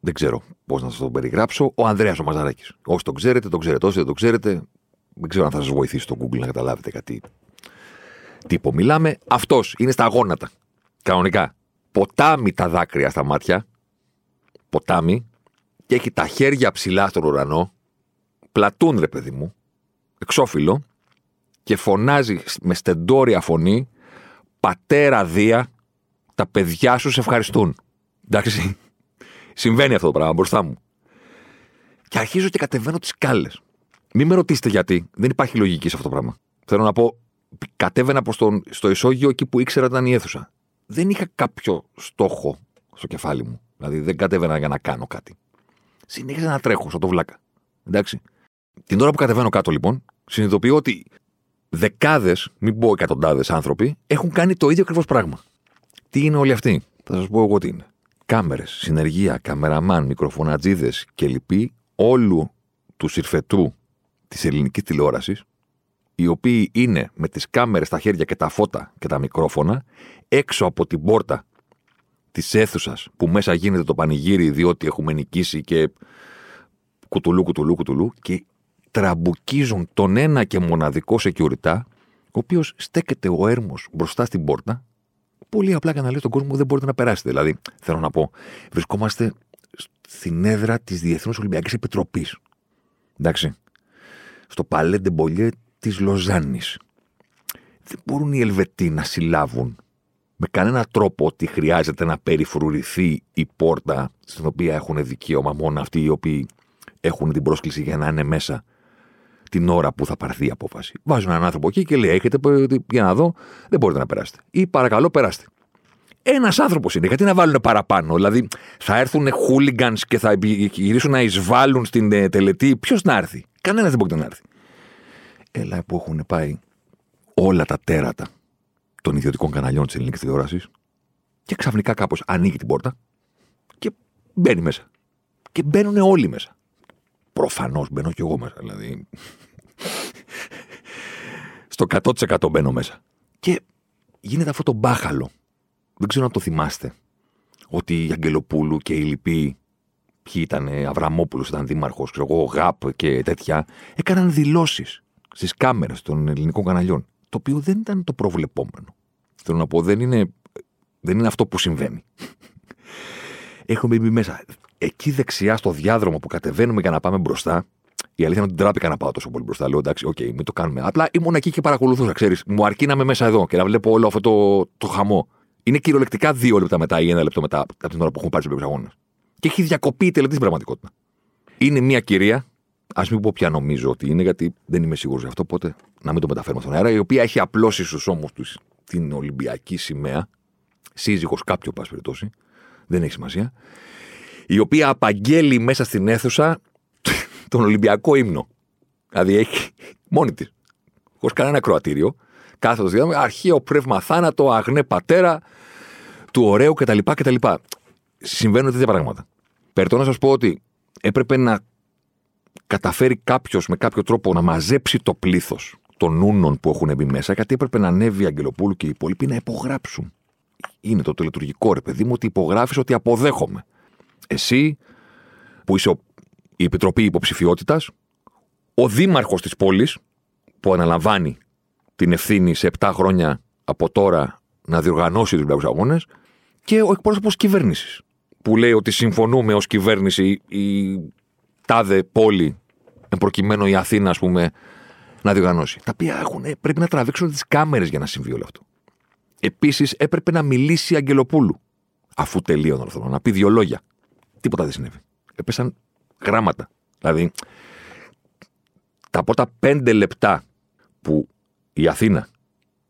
δεν ξέρω πώς να σας το περιγράψω. Ο Ανδρέας ο Μαζαράκης. Όσοι τον ξέρετε, τον ξέρετε. Όσοι δεν τον ξέρετε, δεν ξέρω αν θα σας βοηθήσει το Google να καταλάβετε κάτι. Τύπο μιλάμε. Αυτός είναι στα γόνατα. Κανονικά. Ποτάμι τα δάκρυα στα μάτια. Ποτάμι. Και έχει τα χέρια ψηλά στον ουρανό. Πλατούν, ρε παιδί μου. Εξώφυλλο. Και φωνάζει με στεντόρια φωνή. Πατέρα Δία, τα παιδιά σου σε ευχαριστούν. Εντάξει. Συμβαίνει αυτό το πράγμα μπροστά μου. Και αρχίζω και κατεβαίνω τις σκάλες. Μην με ρωτήσετε γιατί. Δεν υπάρχει λογική σε αυτό το πράγμα. Θέλω να πω, κατέβαινα προς τον, στο ισόγειο εκεί που ήξερα ήταν η αίθουσα. Δεν είχα κάποιο στόχο στο κεφάλι μου. Δηλαδή δεν κατέβαινα για να κάνω κάτι. Συνέχιζα να τρέχω σαν το βλάκα. Εντάξει. Την ώρα που κατεβαίνω κάτω λοιπόν, συνειδητοποιώ ότι δεκάδες, μην πω εκατοντάδες άνθρωποι, έχουν κάνει το ίδιο ακριβώς πράγμα. Τι είναι όλοι αυτοί? Θα σας πω εγώ τι είναι. Κάμερες, συνεργεία, καμεραμάν, μικροφωνατζίδες και λοιποί όλου του συρφετού της ελληνικής τηλεόρασης, οι οποίοι είναι με τις κάμερες στα χέρια και τα φώτα και τα μικρόφωνα έξω από την πόρτα της αίθουσας που μέσα γίνεται το πανηγύρι διότι έχουμε νικήσει και κουτουλού, κουτουλού, κουτουλού και τραμπουκίζουν τον ένα και μοναδικό security, ο οποίος στέκεται ο έρμος μπροστά στην πόρτα, πολύ απλά για να λέει στον κόσμο δεν μπορείτε να περάσετε. Δηλαδή, θέλω να πω, βρισκόμαστε στην έδρα της Διεθνούς Ολυμπιακής Επιτροπής. Εντάξει. Στο Palais de Bollières της Λοζάνης. Δεν μπορούν οι Ελβετοί να συλλάβουν με κανένα τρόπο ότι χρειάζεται να περιφρουρηθεί η πόρτα στην οποία έχουν δικαίωμα μόνο αυτοί οι οποίοι έχουν την πρόσκληση για να είναι μέσα την ώρα που θα πάρθει η απόφαση. Βάζουν έναν άνθρωπο εκεί και λέει: έχετε, για να δω, δεν μπορείτε να περάσετε. Ή παρακαλώ, περάστε. Ένας άνθρωπος είναι, γιατί να βάλουν παραπάνω? Δηλαδή, θα έρθουν χούλιγκανς και θα γυρίσουν να εισβάλλουν στην ε, τελετή. Ποιος να έρθει? Κανένας δεν μπορεί να έρθει. Έλα που έχουν πάει όλα τα τέρατα των ιδιωτικών καναλιών της ελληνικής τηλεόρασης και ξαφνικά κάπως ανοίγει την πόρτα και μπαίνει μέσα. Και μπαίνουν όλοι μέσα. Προφανώς μπαίνω κι εγώ μέσα, δηλαδή. Στο εκατό τοις εκατό μπαίνω μέσα. Και γίνεται αυτό το μπάχαλο. Δεν ξέρω αν το θυμάστε. Ότι η Αγγελοπούλου και οι λοιποί, ποιοι ήταν, Αβραμόπουλος ήταν δήμαρχος, ξέρω εγώ, ΓΑΠ και τέτοια, έκαναν δηλώσεις στις κάμερες των ελληνικών καναλιών. Το οποίο δεν ήταν το προβλεπόμενο. Θέλω να πω, δεν είναι, δεν είναι αυτό που συμβαίνει. Έχουμε μπει μέσα. Εκεί δεξιά στο διάδρομο που κατεβαίνουμε για να πάμε μπροστά, η αλήθεια είναι ότι δεν τράπηκα να πάω τόσο πολύ μπροστά. Λέω εντάξει, οκ, okay, μην το κάνουμε. Απλά ήμουν εκεί και παρακολουθούσα, ξέρεις. Μου αρκεί να είμαι μέσα εδώ και να βλέπω όλο αυτό το, το χαμό. Είναι κυριολεκτικά δύο λεπτά μετά ή ένα λεπτό μετά από την ώρα που έχουμε πάρει του πρώτου αγώνε. Και έχει διακοπεί η τελετή στην πραγματικότητα. Είναι μια κυρία, α μην πω πια νομίζω ότι είναι, γιατί δεν είμαι σίγουρο γι' αυτό, οπότε να μην το μεταφέρουμε στον αέρα, η οποία έχει απλώσει στου ώμου του την Ολυμπιακή σημαία, σύζυγο κάποιου, πα περιπτώσει, δεν έχει σημασία. Η οποία απαγγέλει μέσα στην αίθουσα τον Ολυμπιακό ύμνο. Δηλαδή έχει μόνη της. Χωρίς κανένα ακροατήριο. Κάθετος διάδρομος, αρχαίο πνεύμα θάνατο, αγνέ πατέρα του ωραίου κτλ. κτλ. Συμβαίνουν τέτοια πράγματα. Περιττώ να σας πω ότι έπρεπε να καταφέρει κάποιος με κάποιο τρόπο να μαζέψει το πλήθος των ούνων που έχουν μπει μέσα, γιατί έπρεπε να ανέβει η Αγγελοπούλου και οι υπόλοιποι να υπογράψουν. Είναι το τελετουργικό, ρε παιδί μου, ότι υπογράφεις ότι αποδέχομαι. Εσύ, που είσαι ο, η Επιτροπή Υποψηφιότητας, ο Δήμαρχος της πόλης, που αναλαμβάνει την ευθύνη σε επτά χρόνια από τώρα να διοργανώσει τους Ολυμπιακούς Αγώνες, και ο εκπρόσωπος κυβέρνησης, που λέει ότι συμφωνούμε ως κυβέρνηση η τάδε πόλη, προκειμένου η Αθήνα, ας πούμε, να διοργανώσει. Τα οποία έχουν, πρέπει να τραβήξουν τις κάμερες για να συμβεί όλο αυτό. Επίσης, έπρεπε να μιλήσει η Αγγελοπούλου, αφού τελείωνε όλο αυτό, να πει δύο λόγια. Τίποτα δεν συνέβη. Έπεσαν γράμματα. Δηλαδή, τα πρώτα πέντε λεπτά που η Αθήνα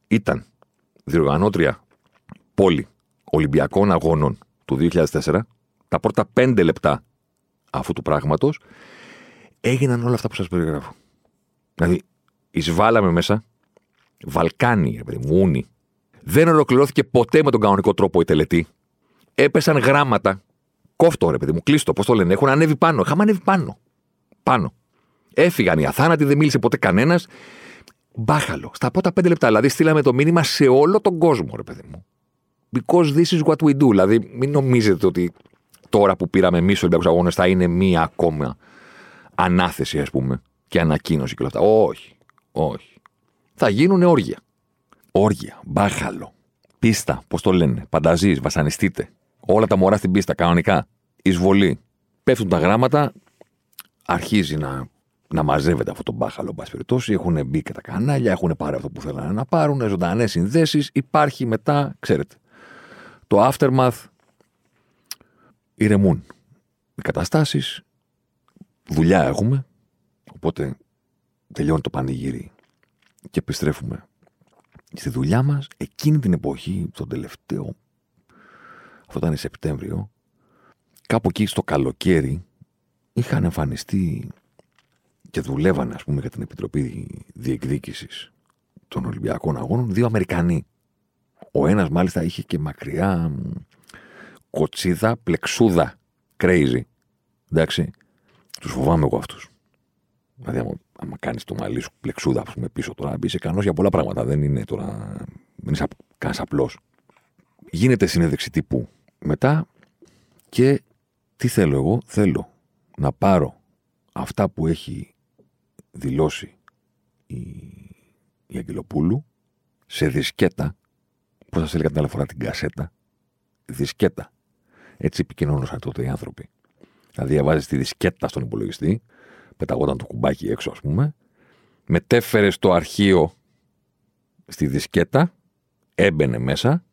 ήταν διοργανώτρια πόλη Ολυμπιακών Αγώνων του δύο χιλιάδες τέσσερα, τα πρώτα πέντε λεπτά αυτού του πράγματος έγιναν όλα αυτά που σας περιγράφω. Δηλαδή, εισβάλαμε μέσα, Βαλκάνι, Μούνι. Δεν ολοκληρώθηκε ποτέ με τον κανονικό τρόπο η τελετή. Έπεσαν γράμματα. Κόφτω, ρε παιδί μου, κλείστο, πώς το λένε. Έχουν ανέβει πάνω. Είχαμε ανέβει πάνω. Πάνω. Έφυγαν οι αθάνατοι, δεν μίλησε ποτέ κανένας. Μπάχαλο. Στα πρώτα πέντε λεπτά. Δηλαδή, στείλαμε το μήνυμα σε όλο τον κόσμο, ρε παιδί μου. because this is what we do. Δηλαδή, μην νομίζετε ότι τώρα που πήραμε εμείς τους Ολυμπιακούς Αγώνες θα είναι μία ακόμα ανάθεση, ας πούμε, και ανακοίνωση και όλα αυτά. Όχι, όχι. Θα γίνουν όργια. Όργια, μπάχαλο, πίστα, πώς το λένε, πανταζείς, βασανιστείτε. Όλα τα μωρά στην πίστα, κανονικά. Εισβολή. Πέφτουν τα γράμματα, αρχίζει να, να μαζεύεται αυτό το μπάχαλο. Εν πάση περιπτώσει, έχουν μπει και τα κανάλια, έχουν πάρει αυτό που θέλανε να πάρουν, ζωντανές συνδέσεις. Υπάρχει μετά, ξέρετε, το aftermath. Ηρεμούν οι καταστάσεις, δουλειά έχουμε, οπότε τελειώνει το πανηγύρι και επιστρέφουμε στη δουλειά μας. Εκείνη την εποχή, τον τελευταίο, αυτό ήταν Σεπτέμβριο, κάπου εκεί στο καλοκαίρι είχαν εμφανιστεί και δουλεύανε, ας πούμε, για την Επιτροπή Διεκδίκησης των Ολυμπιακών Αγώνων δύο Αμερικανοί. Ο ένας μάλιστα είχε και μακριά κοτσίδα, πλεξούδα, crazy. Εντάξει, τους φοβάμαι εγώ αυτούς. Δηλαδή, άμα, άμα κάνεις το μαλλί σου πλεξούδα, ας πούμε, πίσω τώρα, είσαι ικανός για πολλά πράγματα. Δεν είναι τώρα, μην είσαι κανένας απλός. Γίνεται συνέντευξη τύπου μετά και τι θέλω εγώ, θέλω να πάρω αυτά που έχει δηλώσει η, η Αγγελοπούλου σε δισκέτα, πώς σας έλεγα την άλλη φορά την κασέτα, δισκέτα. Έτσι επικοινωνούσαν τότε οι άνθρωποι. Δηλαδή, βάζεις τη δισκέτα στον υπολογιστή, πεταγόταν το κουμπάκι έξω, ας πούμε, μετέφερες το αρχείο στη δισκέτα, έμπαινε μέσα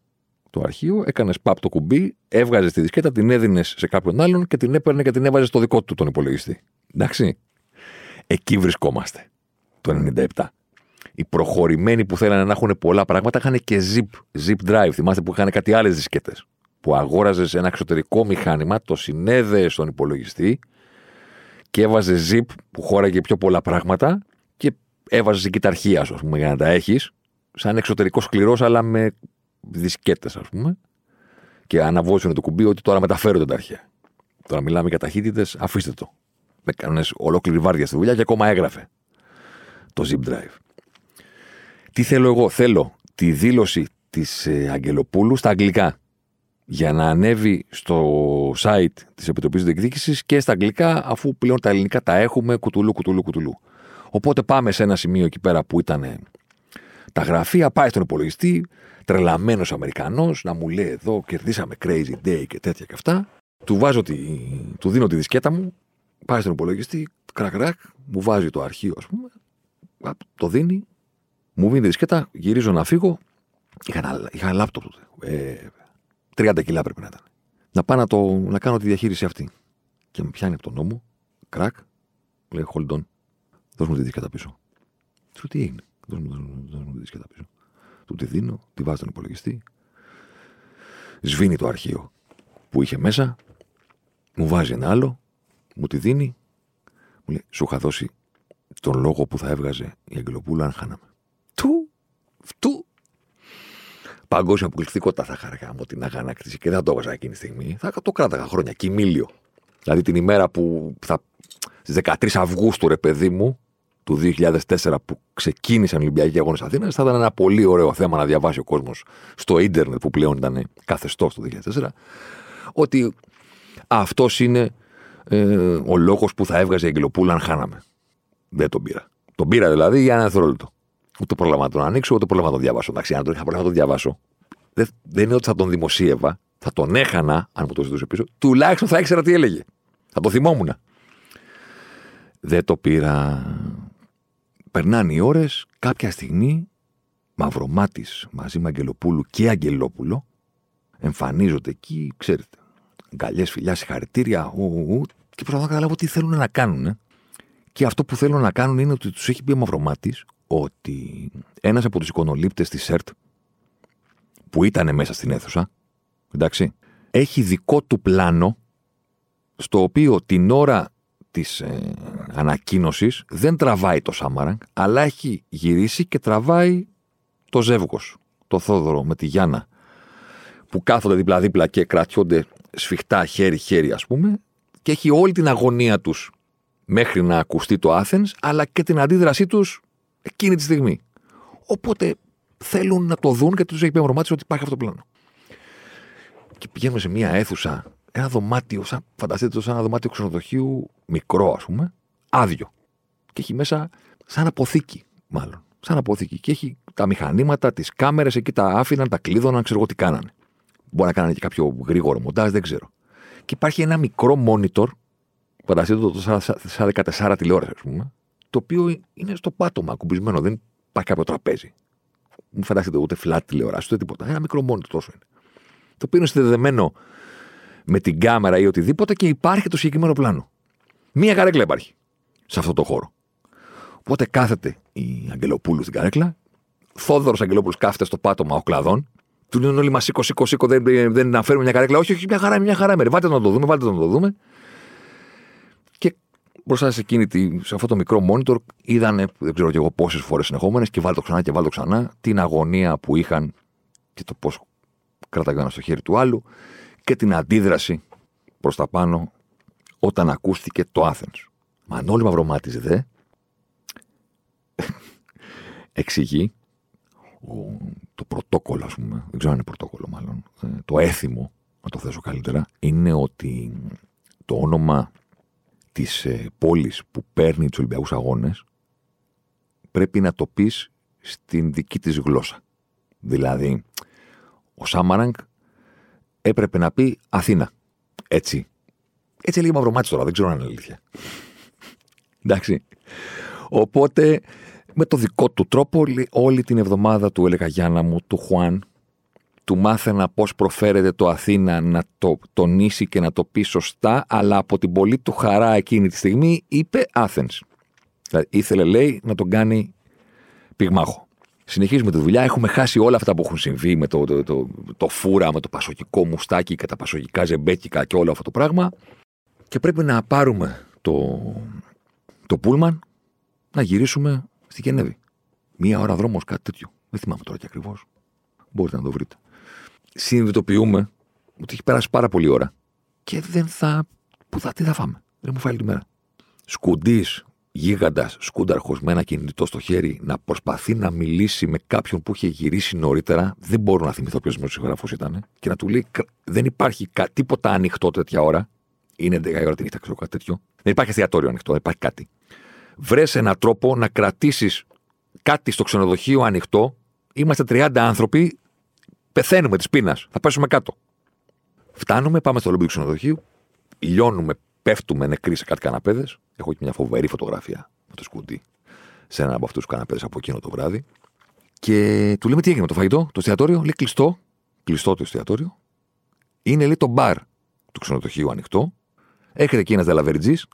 το αρχείο, έκανες παπ το κουμπί, έβγαζες τη δισκέτα, την έδινες σε κάποιον άλλον και την έπαιρνε και την έβαζες στο δικό του τον υπολογιστή. Εντάξει. Εκεί βρισκόμαστε. Το ενενήντα επτά. Οι προχωρημένοι που θέλανε να έχουν πολλά πράγματα είχαν και zip, zip drive. Θυμάστε που είχαν κάτι άλλες δισκέτες. Που αγόραζες ένα εξωτερικό μηχάνημα, το συνέδεες στον υπολογιστή και έβαζες zip που χώραγε πιο πολλά πράγματα και έβαζες η κυταρχία, ας πούμε, για να τα έχεις. Σαν εξωτερικό σκληρός, αλλά με δισκέτες, ας πούμε. Και αναβόησαν το κουμπί ότι τώρα μεταφέρονται τα αρχεία. Τώρα μιλάμε για ταχύτητες, αφήστε το. Με κάνες ολόκληρη βάρδια στη δουλειά και ακόμα έγραφε το zip drive. Τι θέλω εγώ, θέλω τη δήλωση της ε, Αγγελοπούλου στα αγγλικά για να ανέβει στο site της Επιτροπής Διεκδίκησης και στα αγγλικά, αφού πλέον τα ελληνικά τα έχουμε κουτουλού, κουτουλού, κουτουλού. Οπότε πάμε σε ένα σημείο εκεί πέρα που ήταν τα γραφεία, πάει στον υπολογιστή, τρελαμένος Αμερικανός, να μου λέει εδώ κερδίσαμε crazy day και τέτοια και αυτά. Του, βάζω τη, του δίνω τη δισκέτα μου, πάει στον υπολογιστή, κρακ-κρακ, μου βάζει το αρχείο, ας πούμε, το δίνει, μου δίνει τη δισκέτα, γυρίζω να φύγω. Είχα, είχα λάπτοπ τότε. Ε, τριάντα κιλά πρέπει να ήταν. Να πάω να, το, να κάνω τη διαχείριση αυτή. Και με πιάνει από τον νόμο, κρακ, λέει hold on, δώσ' μου τη δισκέτα πίσω. Τι σου τι έγινε, δώσ' μου τη δισκέτα πίσω. Του τη δίνω, τη βάζω τον υπολογιστή. Σβήνει το αρχείο που είχε μέσα, μου βάζει ένα άλλο. Μου τη δίνει, μου λέει, σου είχα δώσει τον λόγο που θα έβγαζε η Αγγελοπούλου αν χάναμε. Του, του. Παγκόσμια αποκλειστικότητα θα χαρακάμω την αγανάκτηση και δεν το έβαζα εκείνη τη στιγμή. Θα το κράταγα χρόνια, κοιμήλιο. Δηλαδή την ημέρα που θα, στις δεκατρείς Αυγούστου, ρε παιδί μου, του δύο χιλιάδες τέσσερα που ξεκίνησαν οι Ολυμπιακοί Αγώνες Αθήνας, θα ήταν ένα πολύ ωραίο θέμα να διαβάσει ο κόσμος στο ίντερνετ που πλέον ήταν καθεστώς το δύο χιλιάδες τέσσερα, ότι αυτός είναι Ε, ο λόγος που θα έβγαζε η Αγγελοπούλου αν χάναμε. Δεν τον πήρα. Τον πήρα δηλαδή για ένα δευτερόλεπτο. Ούτε πρόλαβα να τον ανοίξω, ούτε πρόλαβα να τον διαβάσω. Εντάξει, αν τον είχα πρόλαβα να τον διαβάσω, δεν, δεν είναι ότι θα τον δημοσίευα, θα τον έχανα, αν μου το ζητούσε πίσω, τουλάχιστον θα ήξερα τι έλεγε. Θα το θυμόμουν. Δεν το πήρα. Περνάνε οι ώρες, κάποια στιγμή Μαυρομάτης μαζί με Αγγελοπούλου και Αγγελόπουλο εμφανίζονται εκεί, ξέρετε. Καλιές, φιλιά, συγχαρητήρια, ου, ου, ου, και προσπαθώ να καταλάβω τι θέλουν να κάνουν. Ε. Και αυτό που θέλουν να κάνουν είναι ότι τους έχει πει ο Μαυρομάτης ότι ένας από τους εικονολήπτες της ΕΡΤ που ήταν μέσα στην αίθουσα, εντάξει, έχει δικό του πλάνο στο οποίο την ώρα της ε, ανακοίνωσης δεν τραβάει το Σάμαρανκ, αλλά έχει γυρίσει και τραβάει το ζεύγος, το Θόδωρο με τη Γιάννα, που κάθονται δίπλα-δίπλα και κρατιόνται σφιχτά χέρι-χέρι, ας πούμε, και έχει όλη την αγωνία τους μέχρι να ακουστεί το Athens, αλλά και την αντίδρασή τους εκείνη τη στιγμή. Οπότε θέλουν να το δουν, γιατί τους έχει πει ο Μαυρομάτης ότι υπάρχει αυτό το πλάνο. και πηγαίνουμε σε μια αίθουσα, ένα δωμάτιο, σαν, φανταστείτε το σαν ένα δωμάτιο ξενοδοχείου, μικρό ας πούμε, άδειο. Και έχει μέσα σαν αποθήκη, μάλλον. Σαν αποθήκη. Και έχει τα μηχανήματα, τις κάμερες, εκεί τα άφηναν, τα κλείδωναν, ξέρω εγώ τι κάνανε. Μπορεί να κάνανε και κάποιο γρήγορο μοντάζ, δεν ξέρω. Και υπάρχει ένα μικρό μόνιτορ, φανταστείτε το σαν δεκατέσσερα τηλεόραση, ας πούμε, το οποίο είναι στο πάτωμα, ακουμπισμένο, δεν υπάρχει κάποιο τραπέζι. Μην φανταστείτε ούτε φλάτ τηλεόραση, ούτε τίποτα. Ένα μικρό μόνιτορ τόσο είναι. Το οποίο είναι συνδεδεμένο με την κάμερα ή οτιδήποτε και υπάρχει το συγκεκριμένο πλάνο. Μία καρέκλα υπάρχει σε αυτό το χώρο. Οπότε κάθεται η Αγγελοπούλου στην καρέκλα, Θόδωρος Αγγελόπουλος κάθεται στο πάτωμα οκλαδών, του λένε όλοι μας σήκω, σήκω, σήκω, δεν, δεν να φέρουμε μια καρέκλα. Όχι, όχι, μια χαρά, μια χαρά. Βάλτε το να το δούμε, βάλτε το να το δούμε. Και μπροστά σε, εκείνη, σε αυτό το μικρό μόνιτορ είδανε, δεν ξέρω και εγώ πόσες φορές συνεχόμενες, και βάλτε το ξανά και βάλτε το ξανά, την αγωνία που είχαν και το πώς κράταγαν στο χέρι του άλλου και την αντίδραση προς τα πάνω όταν ακούστηκε το Athens. Μανώλη Μαυρομάτης δε εξηγεί ο, το πρωτόκολλο, ας πούμε, δεν ξέρω αν είναι πρωτόκολλο μάλλον, το έθιμο, να το θέσω καλύτερα, είναι ότι το όνομα της πόλης που παίρνει τους Ολυμπιακούς Αγώνες πρέπει να το πεις στην δική της γλώσσα. Δηλαδή, ο Σάμαρανκ έπρεπε να πει Αθήνα. Έτσι. Έτσι έλεγε Μαυρομάτης τώρα, δεν ξέρω αν είναι αλήθεια. Εντάξει. Οπότε, με το δικό του τρόπο, όλη την εβδομάδα του έλεγα Γιάννα μου, του Χουάν, του μάθαινα πώς προφέρεται το Αθήνα να το τονίσει και να το πει σωστά, αλλά από την πολύ του χαρά εκείνη τη στιγμή είπε Athens. Δηλαδή, ήθελε, λέει, να τον κάνει πυγμάχο. Συνεχίζουμε τη δουλειά. Έχουμε χάσει όλα αυτά που έχουν συμβεί με το, το, το, το φούρα, με το πασοκικό μουστάκι και τα πασοκικά ζεμπέκικα και όλο αυτό το πράγμα. Και πρέπει να πάρουμε το, το πούλμαν να γυρίσουμε στη Γενέβη. Μία ώρα δρόμος, κάτι τέτοιο. Δεν θυμάμαι τώρα και ακριβώς. Μπορείτε να το βρείτε. Συνειδητοποιούμε ότι έχει περάσει πάρα πολλή ώρα και δεν θα. Πού θα, τι θα φάμε. Δεν μου φάει τη μέρα. Σκουντής. Γίγαντας, σκούνταρχος με ένα κινητό στο χέρι, να προσπαθεί να μιλήσει με κάποιον που είχε γυρίσει νωρίτερα, δεν μπορώ να θυμηθώ ποιος δημοσιογράφος ήταν, και να του λέει: δεν υπάρχει τίποτα ανοιχτό τέτοια ώρα. Είναι έντεκα η ώρα τη νύχτα, ξέρω κάτι τέτοιο. Δεν υπάρχει εστιατόριο ανοιχτό, δεν υπάρχει κάτι. Βρες έναν τρόπο να κρατήσεις κάτι στο ξενοδοχείο ανοιχτό. Είμαστε τριάντα άνθρωποι, πεθαίνουμε της πείνας. Θα πέσουμε κάτω. Φτάνουμε, πάμε στο λόμπι του ξενοδοχείου, λιώνουμε. Πέφτουμε νεκροί σε κάτι καναπέδες. Έχω και μια φοβερή φωτογραφία με το σκουντί σε έναν από αυτούς τους καναπέδες από εκείνο το βράδυ. Και του λέμε τι έγινε με το φαγητό, το εστιατόριο. Λέει κλειστό. Κλειστό το εστιατόριο. Είναι λέει το μπαρ του ξενοδοχείου ανοιχτό. Έρχεται εκεί ένας δελαβεριτζής.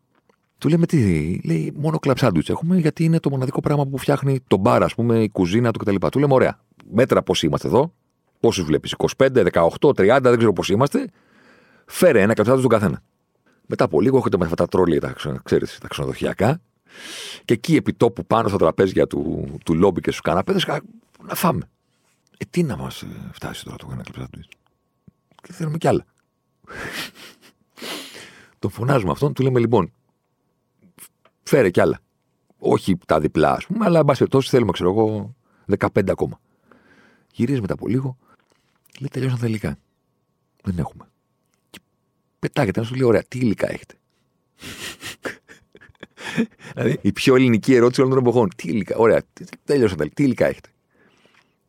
Του λέμε τι. Λέει μόνο κλαμπ σάντουιτς έχουμε, γιατί είναι το μοναδικό πράγμα που φτιάχνει το μπαρ, ας πούμε, η κουζίνα του κτλ. Του λέμε ωραία. Μέτρα πόσοι είμαστε εδώ. Πόσους βλέπεις, είκοσι πέντε, δεκαοκτώ, τριάντα, δεν ξέρω πόσοι είμαστε. Φέρε ένα κλαμπ σάντουιτς στον καθένα. Μετά από λίγο έρχονται με αυτά τα τρόλια, τα, ξέρεις, τα ξενοδοχειακά, και εκεί επί τόπου πάνω στα τραπέζια του, του λόμπι και στους καναπέδες, να φάμε. Ε, τι να μας φτάσει τώρα το καναπέδι. Και θέλουμε κι άλλα. Τον φωνάζουμε αυτόν, του λέμε λοιπόν, φέρε κι άλλα. Όχι τα διπλά, ας πούμε, αλλά εν πάση περιπτώσει θέλουμε, ξέρω εγώ, δεκαπέντε ακόμα. Γυρίζει μετά από λίγο, λέει τελειώσαν τα υλικά. Δεν έχουμε. Πετάγεται, να σου λέει: ωραία, τι υλικά έχετε. Δηλαδή, η πιο ελληνική ερώτηση όλων των εποχών. Τι υλικά, ωραία, τέλειωσαν τα υλικά, τι υλικά έχετε.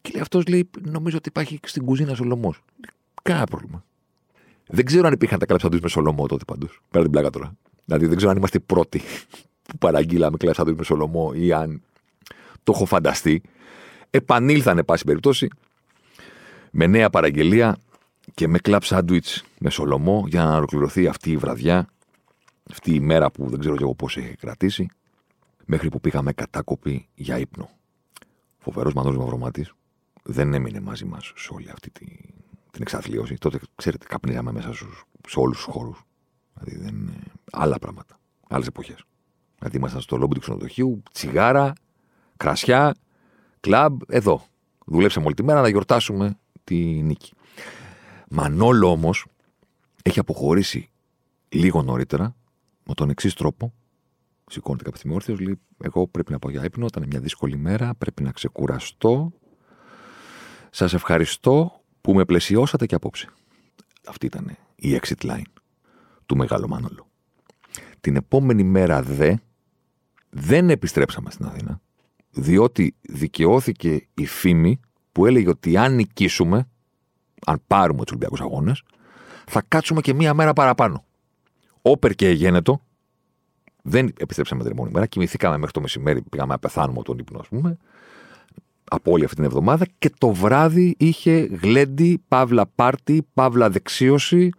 Και λέει, αυτός λέει: νομίζω ότι υπάρχει στην κουζίνα σολομός. Κάνα πρόβλημα. Δεν ξέρω αν υπήρχαν τα κλαψαντούς με σολομό τότε παντούς. Πέρα την πλάκα τώρα. Δηλαδή, δεν ξέρω αν είμαστε οι πρώτοι που παραγγείλαμε κλαψαντούς με σολομό ή αν το έχω φανταστεί. Επανήλθανε, πάση περιπτώσει, με νέα παραγγελία. Και με κλαμπ σάντουιτς με σολομό για να ολοκληρωθεί αυτή η βραδιά, αυτή η μέρα που δεν ξέρω κι εγώ πώς έχει κρατήσει, μέχρι που πήγαμε κατάκοποι για ύπνο. Φοβερός Μανώλης Μαυρομάτης δεν έμεινε μαζί μας σε όλη αυτή τη, την εξαθλίωση. Τότε, ξέρετε, καπνίζαμε μέσα στους, σε όλους τους χώρους. Δηλαδή, δεν, άλλα πράγματα, άλλες εποχές. Δηλαδή, ήμασταν στο λόμπι του ξενοδοχείου, τσιγάρα, κρασιά, κλαμπ, εδώ. Δουλέψαμε όλη τη μέρα να γιορτάσουμε τη νίκη. Μανώλο όμως έχει αποχωρήσει λίγο νωρίτερα με τον εξής τρόπο. Σηκώνεται κάποια στιγμή όρθιος, λέει: εγώ πρέπει να πάω για ύπνο. Ήταν μια δύσκολη μέρα. Πρέπει να ξεκουραστώ. Σας ευχαριστώ που με πλαισιώσατε και απόψε. Αυτή ήταν η exit line του Μεγάλου Μανώλου. Την επόμενη μέρα δε δεν επιστρέψαμε στην Αθήνα, διότι δικαιώθηκε η φήμη που έλεγε ότι αν νικήσουμε, αν πάρουμε τους Ολυμπιακούς Αγώνες, θα κάτσουμε και μία μέρα παραπάνω. Όπερ και εγένετο, δεν επιστρέψαμε την επόμενη μέρα, κοιμηθήκαμε μέχρι το μεσημέρι, πήγαμε να πεθάνουμε τον ύπνο, ας πούμε, από όλη αυτή την εβδομάδα, και το βράδυ είχε γλέντι, παύλα πάρτι, παύλα δεξίωση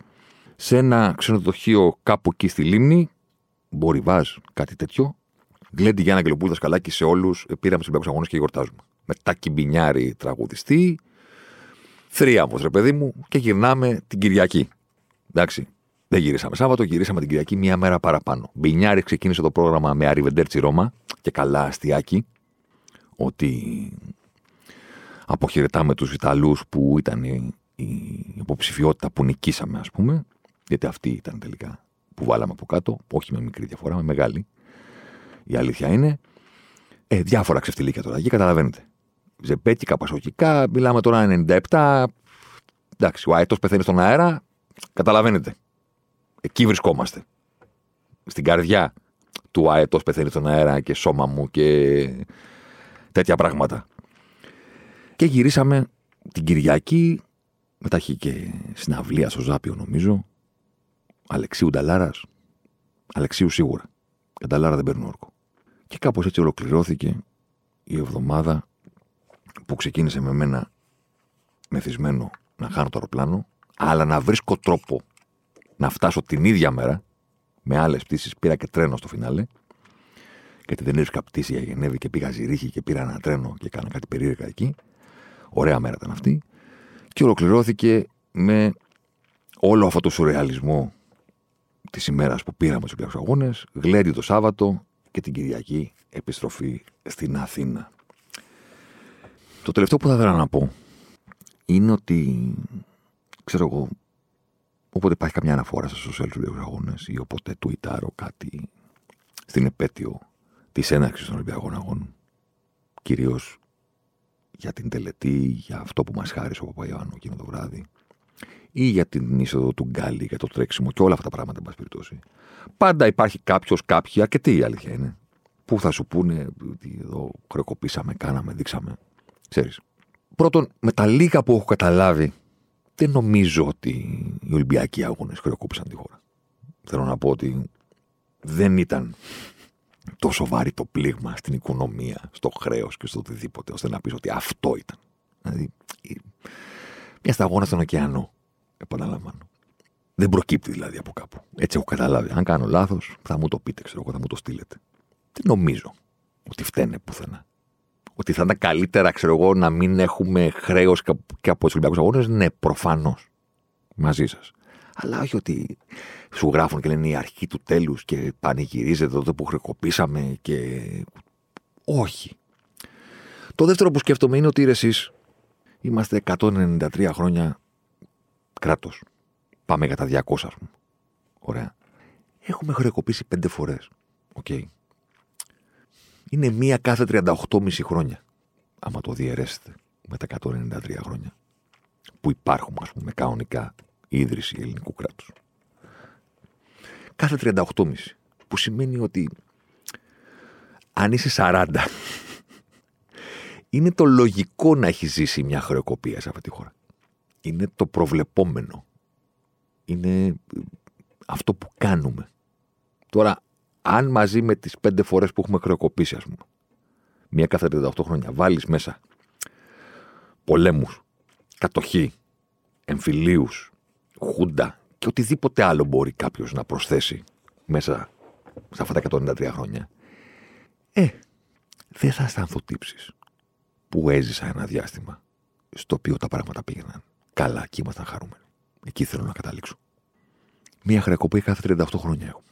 σε ένα ξενοδοχείο κάπου εκεί στη Λίμνη, Μποριβάζ, κάτι τέτοιο. Γλέντι Γιάννα Αγγελοπούλου, δασκαλάκι σε όλους, πήραμε στους Ολυμπιακούς Αγώνες και γιορτάζουμε. Μετά κυμπινιάρι τραγουδιστή, θρίαμβος ρε παιδί μου, και γυρνάμε την Κυριακή. Εντάξει, δεν γυρίσαμε Σάββατο, γυρίσαμε την Κυριακή μία μέρα παραπάνω. Μπινιάρι ξεκίνησε το πρόγραμμα με Αριβεντέρτσι Ρώμα και καλά αστιάκι, ότι αποχαιρετάμε τους Ιταλούς που ήταν η υποψηφιότητα που νικήσαμε, ας πούμε, γιατί αυτή ήταν τελικά που βάλαμε από κάτω, όχι με μικρή διαφορά, με μεγάλη. Η αλήθεια είναι, ε, διάφορα ξεφτιλίκια τώρα, εκεί καταλαβαίνετε. Ζεπέτικα, πασοκικά, μιλάμε τώρα ενενήντα επτά, εντάξει, ο Αετός πεθαίνει στον αέρα, καταλαβαίνετε. Εκεί βρισκόμαστε. Στην καρδιά του Αετός πεθαίνει στον αέρα και σώμα μου και τέτοια πράγματα. Και γυρίσαμε την Κυριακή, μετά είχε και συναυλία στο Ζάπιο, νομίζω. Αλεξίου Νταλάρας. Αλεξίου σίγουρα. Και Νταλάρα δεν παίρνει όρκο. Και κάπως έτσι ολοκληρώθηκε η εβδομάδα που ξεκίνησε με μένα μεθυσμένο να χάνω το αεροπλάνο, αλλά να βρίσκω τρόπο να φτάσω την ίδια μέρα με άλλες πτήσεις. Πήρα και τρένο στο φινάλε, γιατί δεν έβρισκα πτήση για Γενέβη και πήγα Ζυρίχη και πήρα ένα τρένο και έκανα κάτι περίεργα εκεί. Ωραία μέρα ήταν αυτή. Και ολοκληρώθηκε με όλο αυτό το σουρεαλισμό της ημέρας που πήραμε τους Ολυμπιακούς Αγώνες, γλέντι το Σάββατο και την Κυριακή επιστροφή στην Αθήνα. Το τελευταίο που θα ήθελα να πω είναι ότι, ξέρω εγώ, όποτε υπάρχει καμιά αναφορά στα social τους Ολυμπιακούς Αγώνες ή όποτε τουιτάρω κάτι στην επέτειο της έναρξης των Ολυμπιακών Αγώνων, κυρίως για την τελετή, για αυτό που μας χάρισε ο Παπαγιάννου εκείνο το βράδυ, ή για την είσοδο του Γκάλη, για το τρέξιμο και όλα αυτά τα πράγματα, εν πάση περιπτώσει. Πάντα υπάρχει κάποιος, κάποιοι, αρκετοί η αλήθεια είναι, που θα σου πούνε ότι εδώ κρεοκοπήσαμε, κάναμε, δείξαμε. Ξέρεις. Πρώτον, με τα λίγα που έχω καταλάβει, δεν νομίζω ότι οι Ολυμπιακοί Αγώνες κρεοκόπησαν τη χώρα. Θέλω να πω ότι δεν ήταν τόσο βαρύ το πλήγμα στην οικονομία, στο χρέος και στο οτιδήποτε, ώστε να πεις ότι αυτό ήταν. Δηλαδή, μια σταγόνα στον ωκεανό. Επαναλαμβάνω. Δεν προκύπτει δηλαδή από κάπου. Έτσι έχω καταλάβει. Αν κάνω λάθος, θα μου το πείτε, ξέρω εγώ, θα μου το στείλετε. Δεν νομίζω ότι φταίνε πουθενά. Ότι θα ήταν καλύτερα, ξέρω εγώ, να μην έχουμε χρέος και από τους Ολυμπιακούς Αγώνες. Ναι, προφανώς. Μαζί σας. Αλλά όχι ότι σου γράφουν και λένε η αρχή του τέλους και πανηγυρίζεται τότε που χρεοκοπήσαμε και. Όχι. Το δεύτερο που σκέφτομαι είναι ότι εσείς είμαστε εκατόν ενενήντα τρία χρόνια κράτος. Πάμε για τα διακόσια, ας πούμε. Ωραία. Έχουμε χρεοκοπήσει πέντε φορές. Οκ. Okay. Είναι μία κάθε τριάντα οκτώ κόμμα πέντε χρόνια. Άμα το διαιρέσετε με τα εκατόν ενενήντα τρία χρόνια που υπάρχουν, ας πούμε, κανονικά η ίδρυση ελληνικού κράτους. Κάθε τριάντα οκτώ κόμμα πέντε. Που σημαίνει ότι αν είσαι σαράντα, είναι το λογικό να έχει ζήσει μια χρεοκοπία σε αυτή τη χώρα. Είναι το προβλεπόμενο. Είναι αυτό που κάνουμε. Τώρα, αν μαζί με τις πέντε φορές που έχουμε χρεοκοπήσει, ας πούμε, μία κάθε τριάντα οκτώ χρόνια, βάλεις μέσα πολέμους, κατοχή, εμφυλίους, χούντα και οτιδήποτε άλλο μπορεί κάποιος να προσθέσει μέσα σε αυτά τα εκατόν ενενήντα τρία χρόνια, ε, δεν θα αισθανθωτύψεις που έζησα ένα διάστημα στο οποίο τα πράγματα πήγαιναν καλά και ήμασταν χαρούμενοι. Εκεί θέλω να καταλήξω. Μία χρεοκοπία κάθε τριάντα οκτώ χρόνια έχουμε.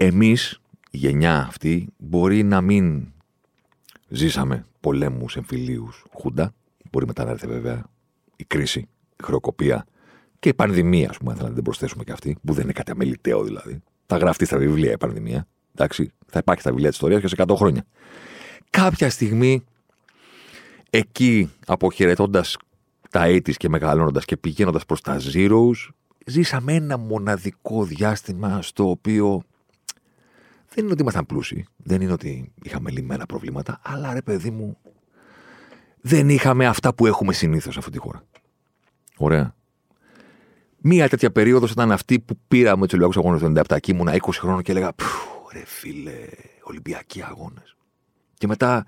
Εμείς, η γενιά αυτή, μπορεί να μην ζήσαμε πολέμους, εμφυλίους, χούντα. Μπορεί μετά να έρθει βέβαια η κρίση, η χρεοκοπία και η πανδημία, ας πούμε, αν δεν προσθέσουμε και αυτή, που δεν είναι κάτι αμεληταίο δηλαδή. Θα γραφτεί στα βιβλία η πανδημία. Εντάξει, θα υπάρχει στα βιβλία της ιστορίας και σε εκατό χρόνια. Κάποια στιγμή, εκεί αποχαιρετώντας τα ογδόντα και μεγαλώνοντας και πηγαίνοντας προς τα Zeros, ζήσαμε ένα μοναδικό διάστημα στο οποίο δεν είναι ότι ήμασταν πλούσιοι, δεν είναι ότι είχαμε λυμμένα προβλήματα, αλλά ρε παιδί μου, δεν είχαμε αυτά που έχουμε συνήθως σε αυτή τη χώρα. Ωραία. Μία τέτοια περίοδος ήταν αυτή που πήραμε τους Ολυμπιακούς Αγώνες του ενενήντα επτά και ήμουνα είκοσι χρόνων και έλεγα ρε φίλε, Ολυμπιακοί Αγώνες. Και μετά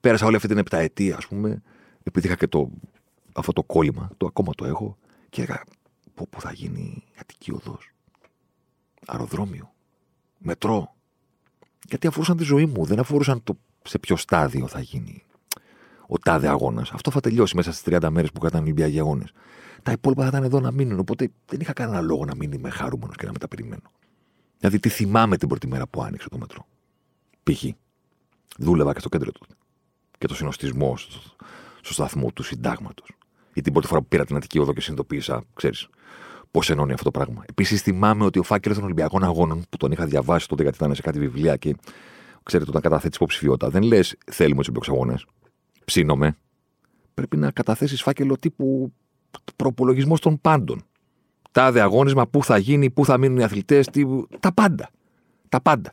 πέρασα όλη αυτή την επταετία, ας πούμε, επειδή είχα και το, αυτό το κόλλημα, το ακόμα το έχω, και έλεγα πω, πω θα γίνει Αττική Οδός, αεροδρόμιο, μετρό. Γιατί αφορούσαν τη ζωή μου, δεν αφορούσαν το σε ποιο στάδιο θα γίνει ο τάδε αγώνας. Αυτό θα τελειώσει μέσα στις τριάντα μέρες που κρατάνε οι Ολυμπιακοί Αγώνες. Τα υπόλοιπα θα ήταν εδώ να μείνουν. Οπότε δεν είχα κανένα λόγο να μην είμαι χαρούμενος και να με τα περιμένω. Δηλαδή, τι θυμάμαι την πρώτη μέρα που άνοιξε το μετρό. Π.χ. δούλευα και στο κέντρο του. Και το συνοστισμό στο, στο σταθμό του Συντάγματος. Ή την πρώτη φορά που πήρα την Αττική Οδό και συνειδητοποίησα, ξέρεις, πώς ενώνει αυτό το πράγμα. Επίσης, θυμάμαι ότι ο φάκελος των Ολυμπιακών Αγώνων, που τον είχα διαβάσει τότε γιατί ήταν σε κάτι βιβλία και ξέρετε, όταν καταθέτεις υποψηφιότητα, δεν λες θέλουμε τους Ολυμπιακούς Αγώνες. Ψήνομαι. Πρέπει να καταθέσεις φάκελο τύπου προπολογισμός των πάντων. Τάδε αγώνισμα, πού θα γίνει, πού θα μείνουν οι αθλητές, τι... τα πάντα. Τα πάντα.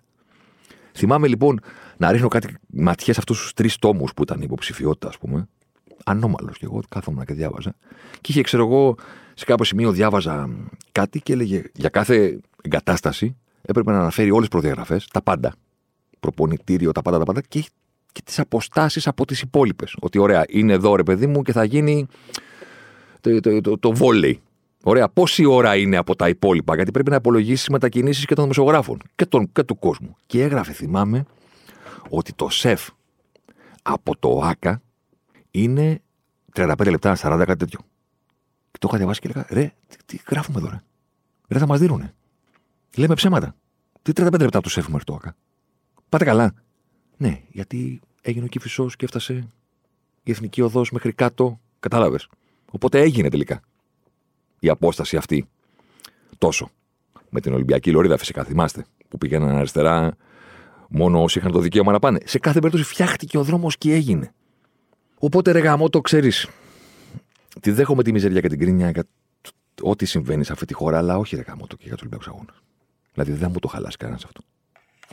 Θυμάμαι λοιπόν να ρίχνω κάτι ματιές σε αυτούς τους τρεις τόμους που ήταν η υποψηφιότητα, ας πούμε. Ανώμαλος κι εγώ, κάθομαι και διάβαζα. Και είχε, ξέρω εγώ, σε κάποιο σημείο διάβαζα κάτι και έλεγε για κάθε εγκατάσταση έπρεπε να αναφέρει όλες τις προδιαγραφές, τα πάντα. Προπονητήριο, τα πάντα, τα πάντα. Και και τις αποστάσεις από τις υπόλοιπες. Ότι ωραία, είναι εδώ ρε παιδί μου και θα γίνει το, το, το, το βόλεϊ. Ωραία, πόση ώρα είναι από τα υπόλοιπα, γιατί πρέπει να υπολογίσεις τις μετακινήσεις και των δημοσιογράφων και, τον, και του κόσμου. Και έγραφε, θυμάμαι, ότι το σεφ από το ΆΚΑ είναι τριάντα πέντε λεπτά, σαράντα, κάτι τέτοιο. Και το είχα διαβάσει και έλεγα, ρε, τι, τι γράφουμε εδώ, ρε. Ρε, θα μας δίνουνε. Λέμε ψέματα. Τι τριάντα πέντε λεπτά από το σεφ μέχρι το ΆΚΑ. Πάτε καλά. Ναι, γιατί έγινε ο Κηφισός και έφτασε η Εθνική Οδός μέχρι κάτω, κατάλαβες. Οπότε έγινε τελικά η απόσταση αυτή τόσο. Με την Ολυμπιακή Λωρίδα φυσικά, θυμάστε, που πήγαιναν αριστερά μόνο όσοι είχαν το δικαίωμα να πάνε. Σε κάθε περίπτωση φτιάχτηκε ο δρόμος και έγινε. Οπότε ρε γαμό, το ξέρεις. Τη δέχομαι τη μιζεριά και την κρίνια για ό,τι συμβαίνει σε αυτή τη χώρα, αλλά όχι ρε γαμό, το και για τους Ολυμπιακούς Αγώνες. Δηλαδή δεν μου το χαλάσει κανένας αυτό.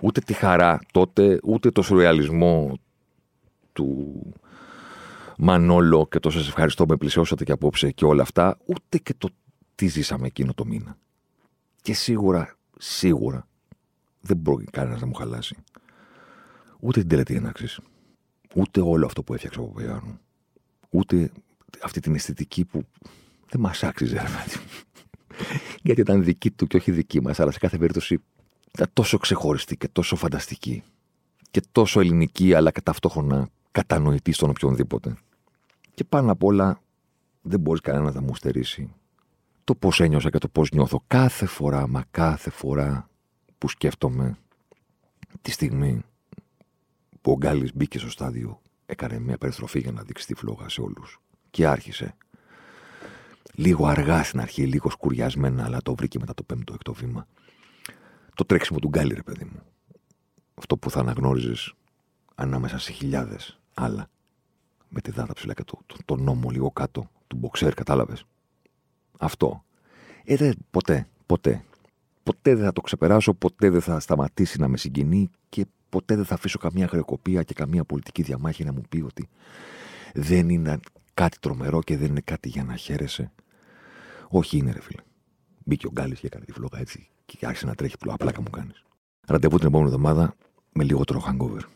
Ούτε τη χαρά τότε, ούτε το σουρεαλισμό του Μανώλο και το σας ευχαριστώ, με πλησιώσατε και απόψε και όλα αυτά, ούτε και το τι ζήσαμε εκείνο το μήνα. Και σίγουρα, σίγουρα δεν μπορεί κανένας να μου χαλάσει. Ούτε την τελετή έναξης, ούτε όλο αυτό που έφτιαξα από Παπαγιάννου, ούτε αυτή την αισθητική που δεν μας άξιζε, γιατί ήταν δική του και όχι δική μας, αλλά σε κάθε περίπτωση ήταν τόσο ξεχωριστή και τόσο φανταστική και τόσο ελληνική, αλλά και ταυτόχρονα κατανοητή στον οποιονδήποτε. Και πάνω απ' όλα δεν μπορείς κανένα να μου στερήσει το πώς ένιωσα και το πώς νιώθω κάθε φορά, μα κάθε φορά που σκέφτομαι τη στιγμή που ο Γκάλης μπήκε στο στάδιο, έκανε μια περιστροφή για να δείξει τη φλόγα σε όλους και άρχισε. Λίγο αργά στην αρχή, λίγο σκουριασμένα, αλλά το βρήκε μετά το πέμπτο εκτό βήμα. Το τρέξιμο του Γκάλη, ρε παιδί μου. Αυτό που θα αναγνώριζες ανάμεσα σε χιλιάδες άλλα. Με τη δάτα ψηλά και το, το, το νόμο λίγο κάτω του μποξέρ, κατάλαβες. Αυτό. Ε, δε, ποτέ, ποτέ. Ποτέ δεν θα το ξεπεράσω, ποτέ δεν θα σταματήσει να με συγκινεί και ποτέ δεν θα αφήσω καμία χρεοκοπία και καμία πολιτική διαμάχη να μου πει ότι δεν είναι κάτι τρομερό και δεν είναι κάτι για να χαίρεσαι. Όχι είναι, ρε φίλε. Μπήκε ο Γκάλης και έκανε τη φλόγα έτσι. Και άρχισε να τρέχει απλά, απλά μου κάνεις. Ραντεβού την επόμενη εβδομάδα με λιγότερο hangover.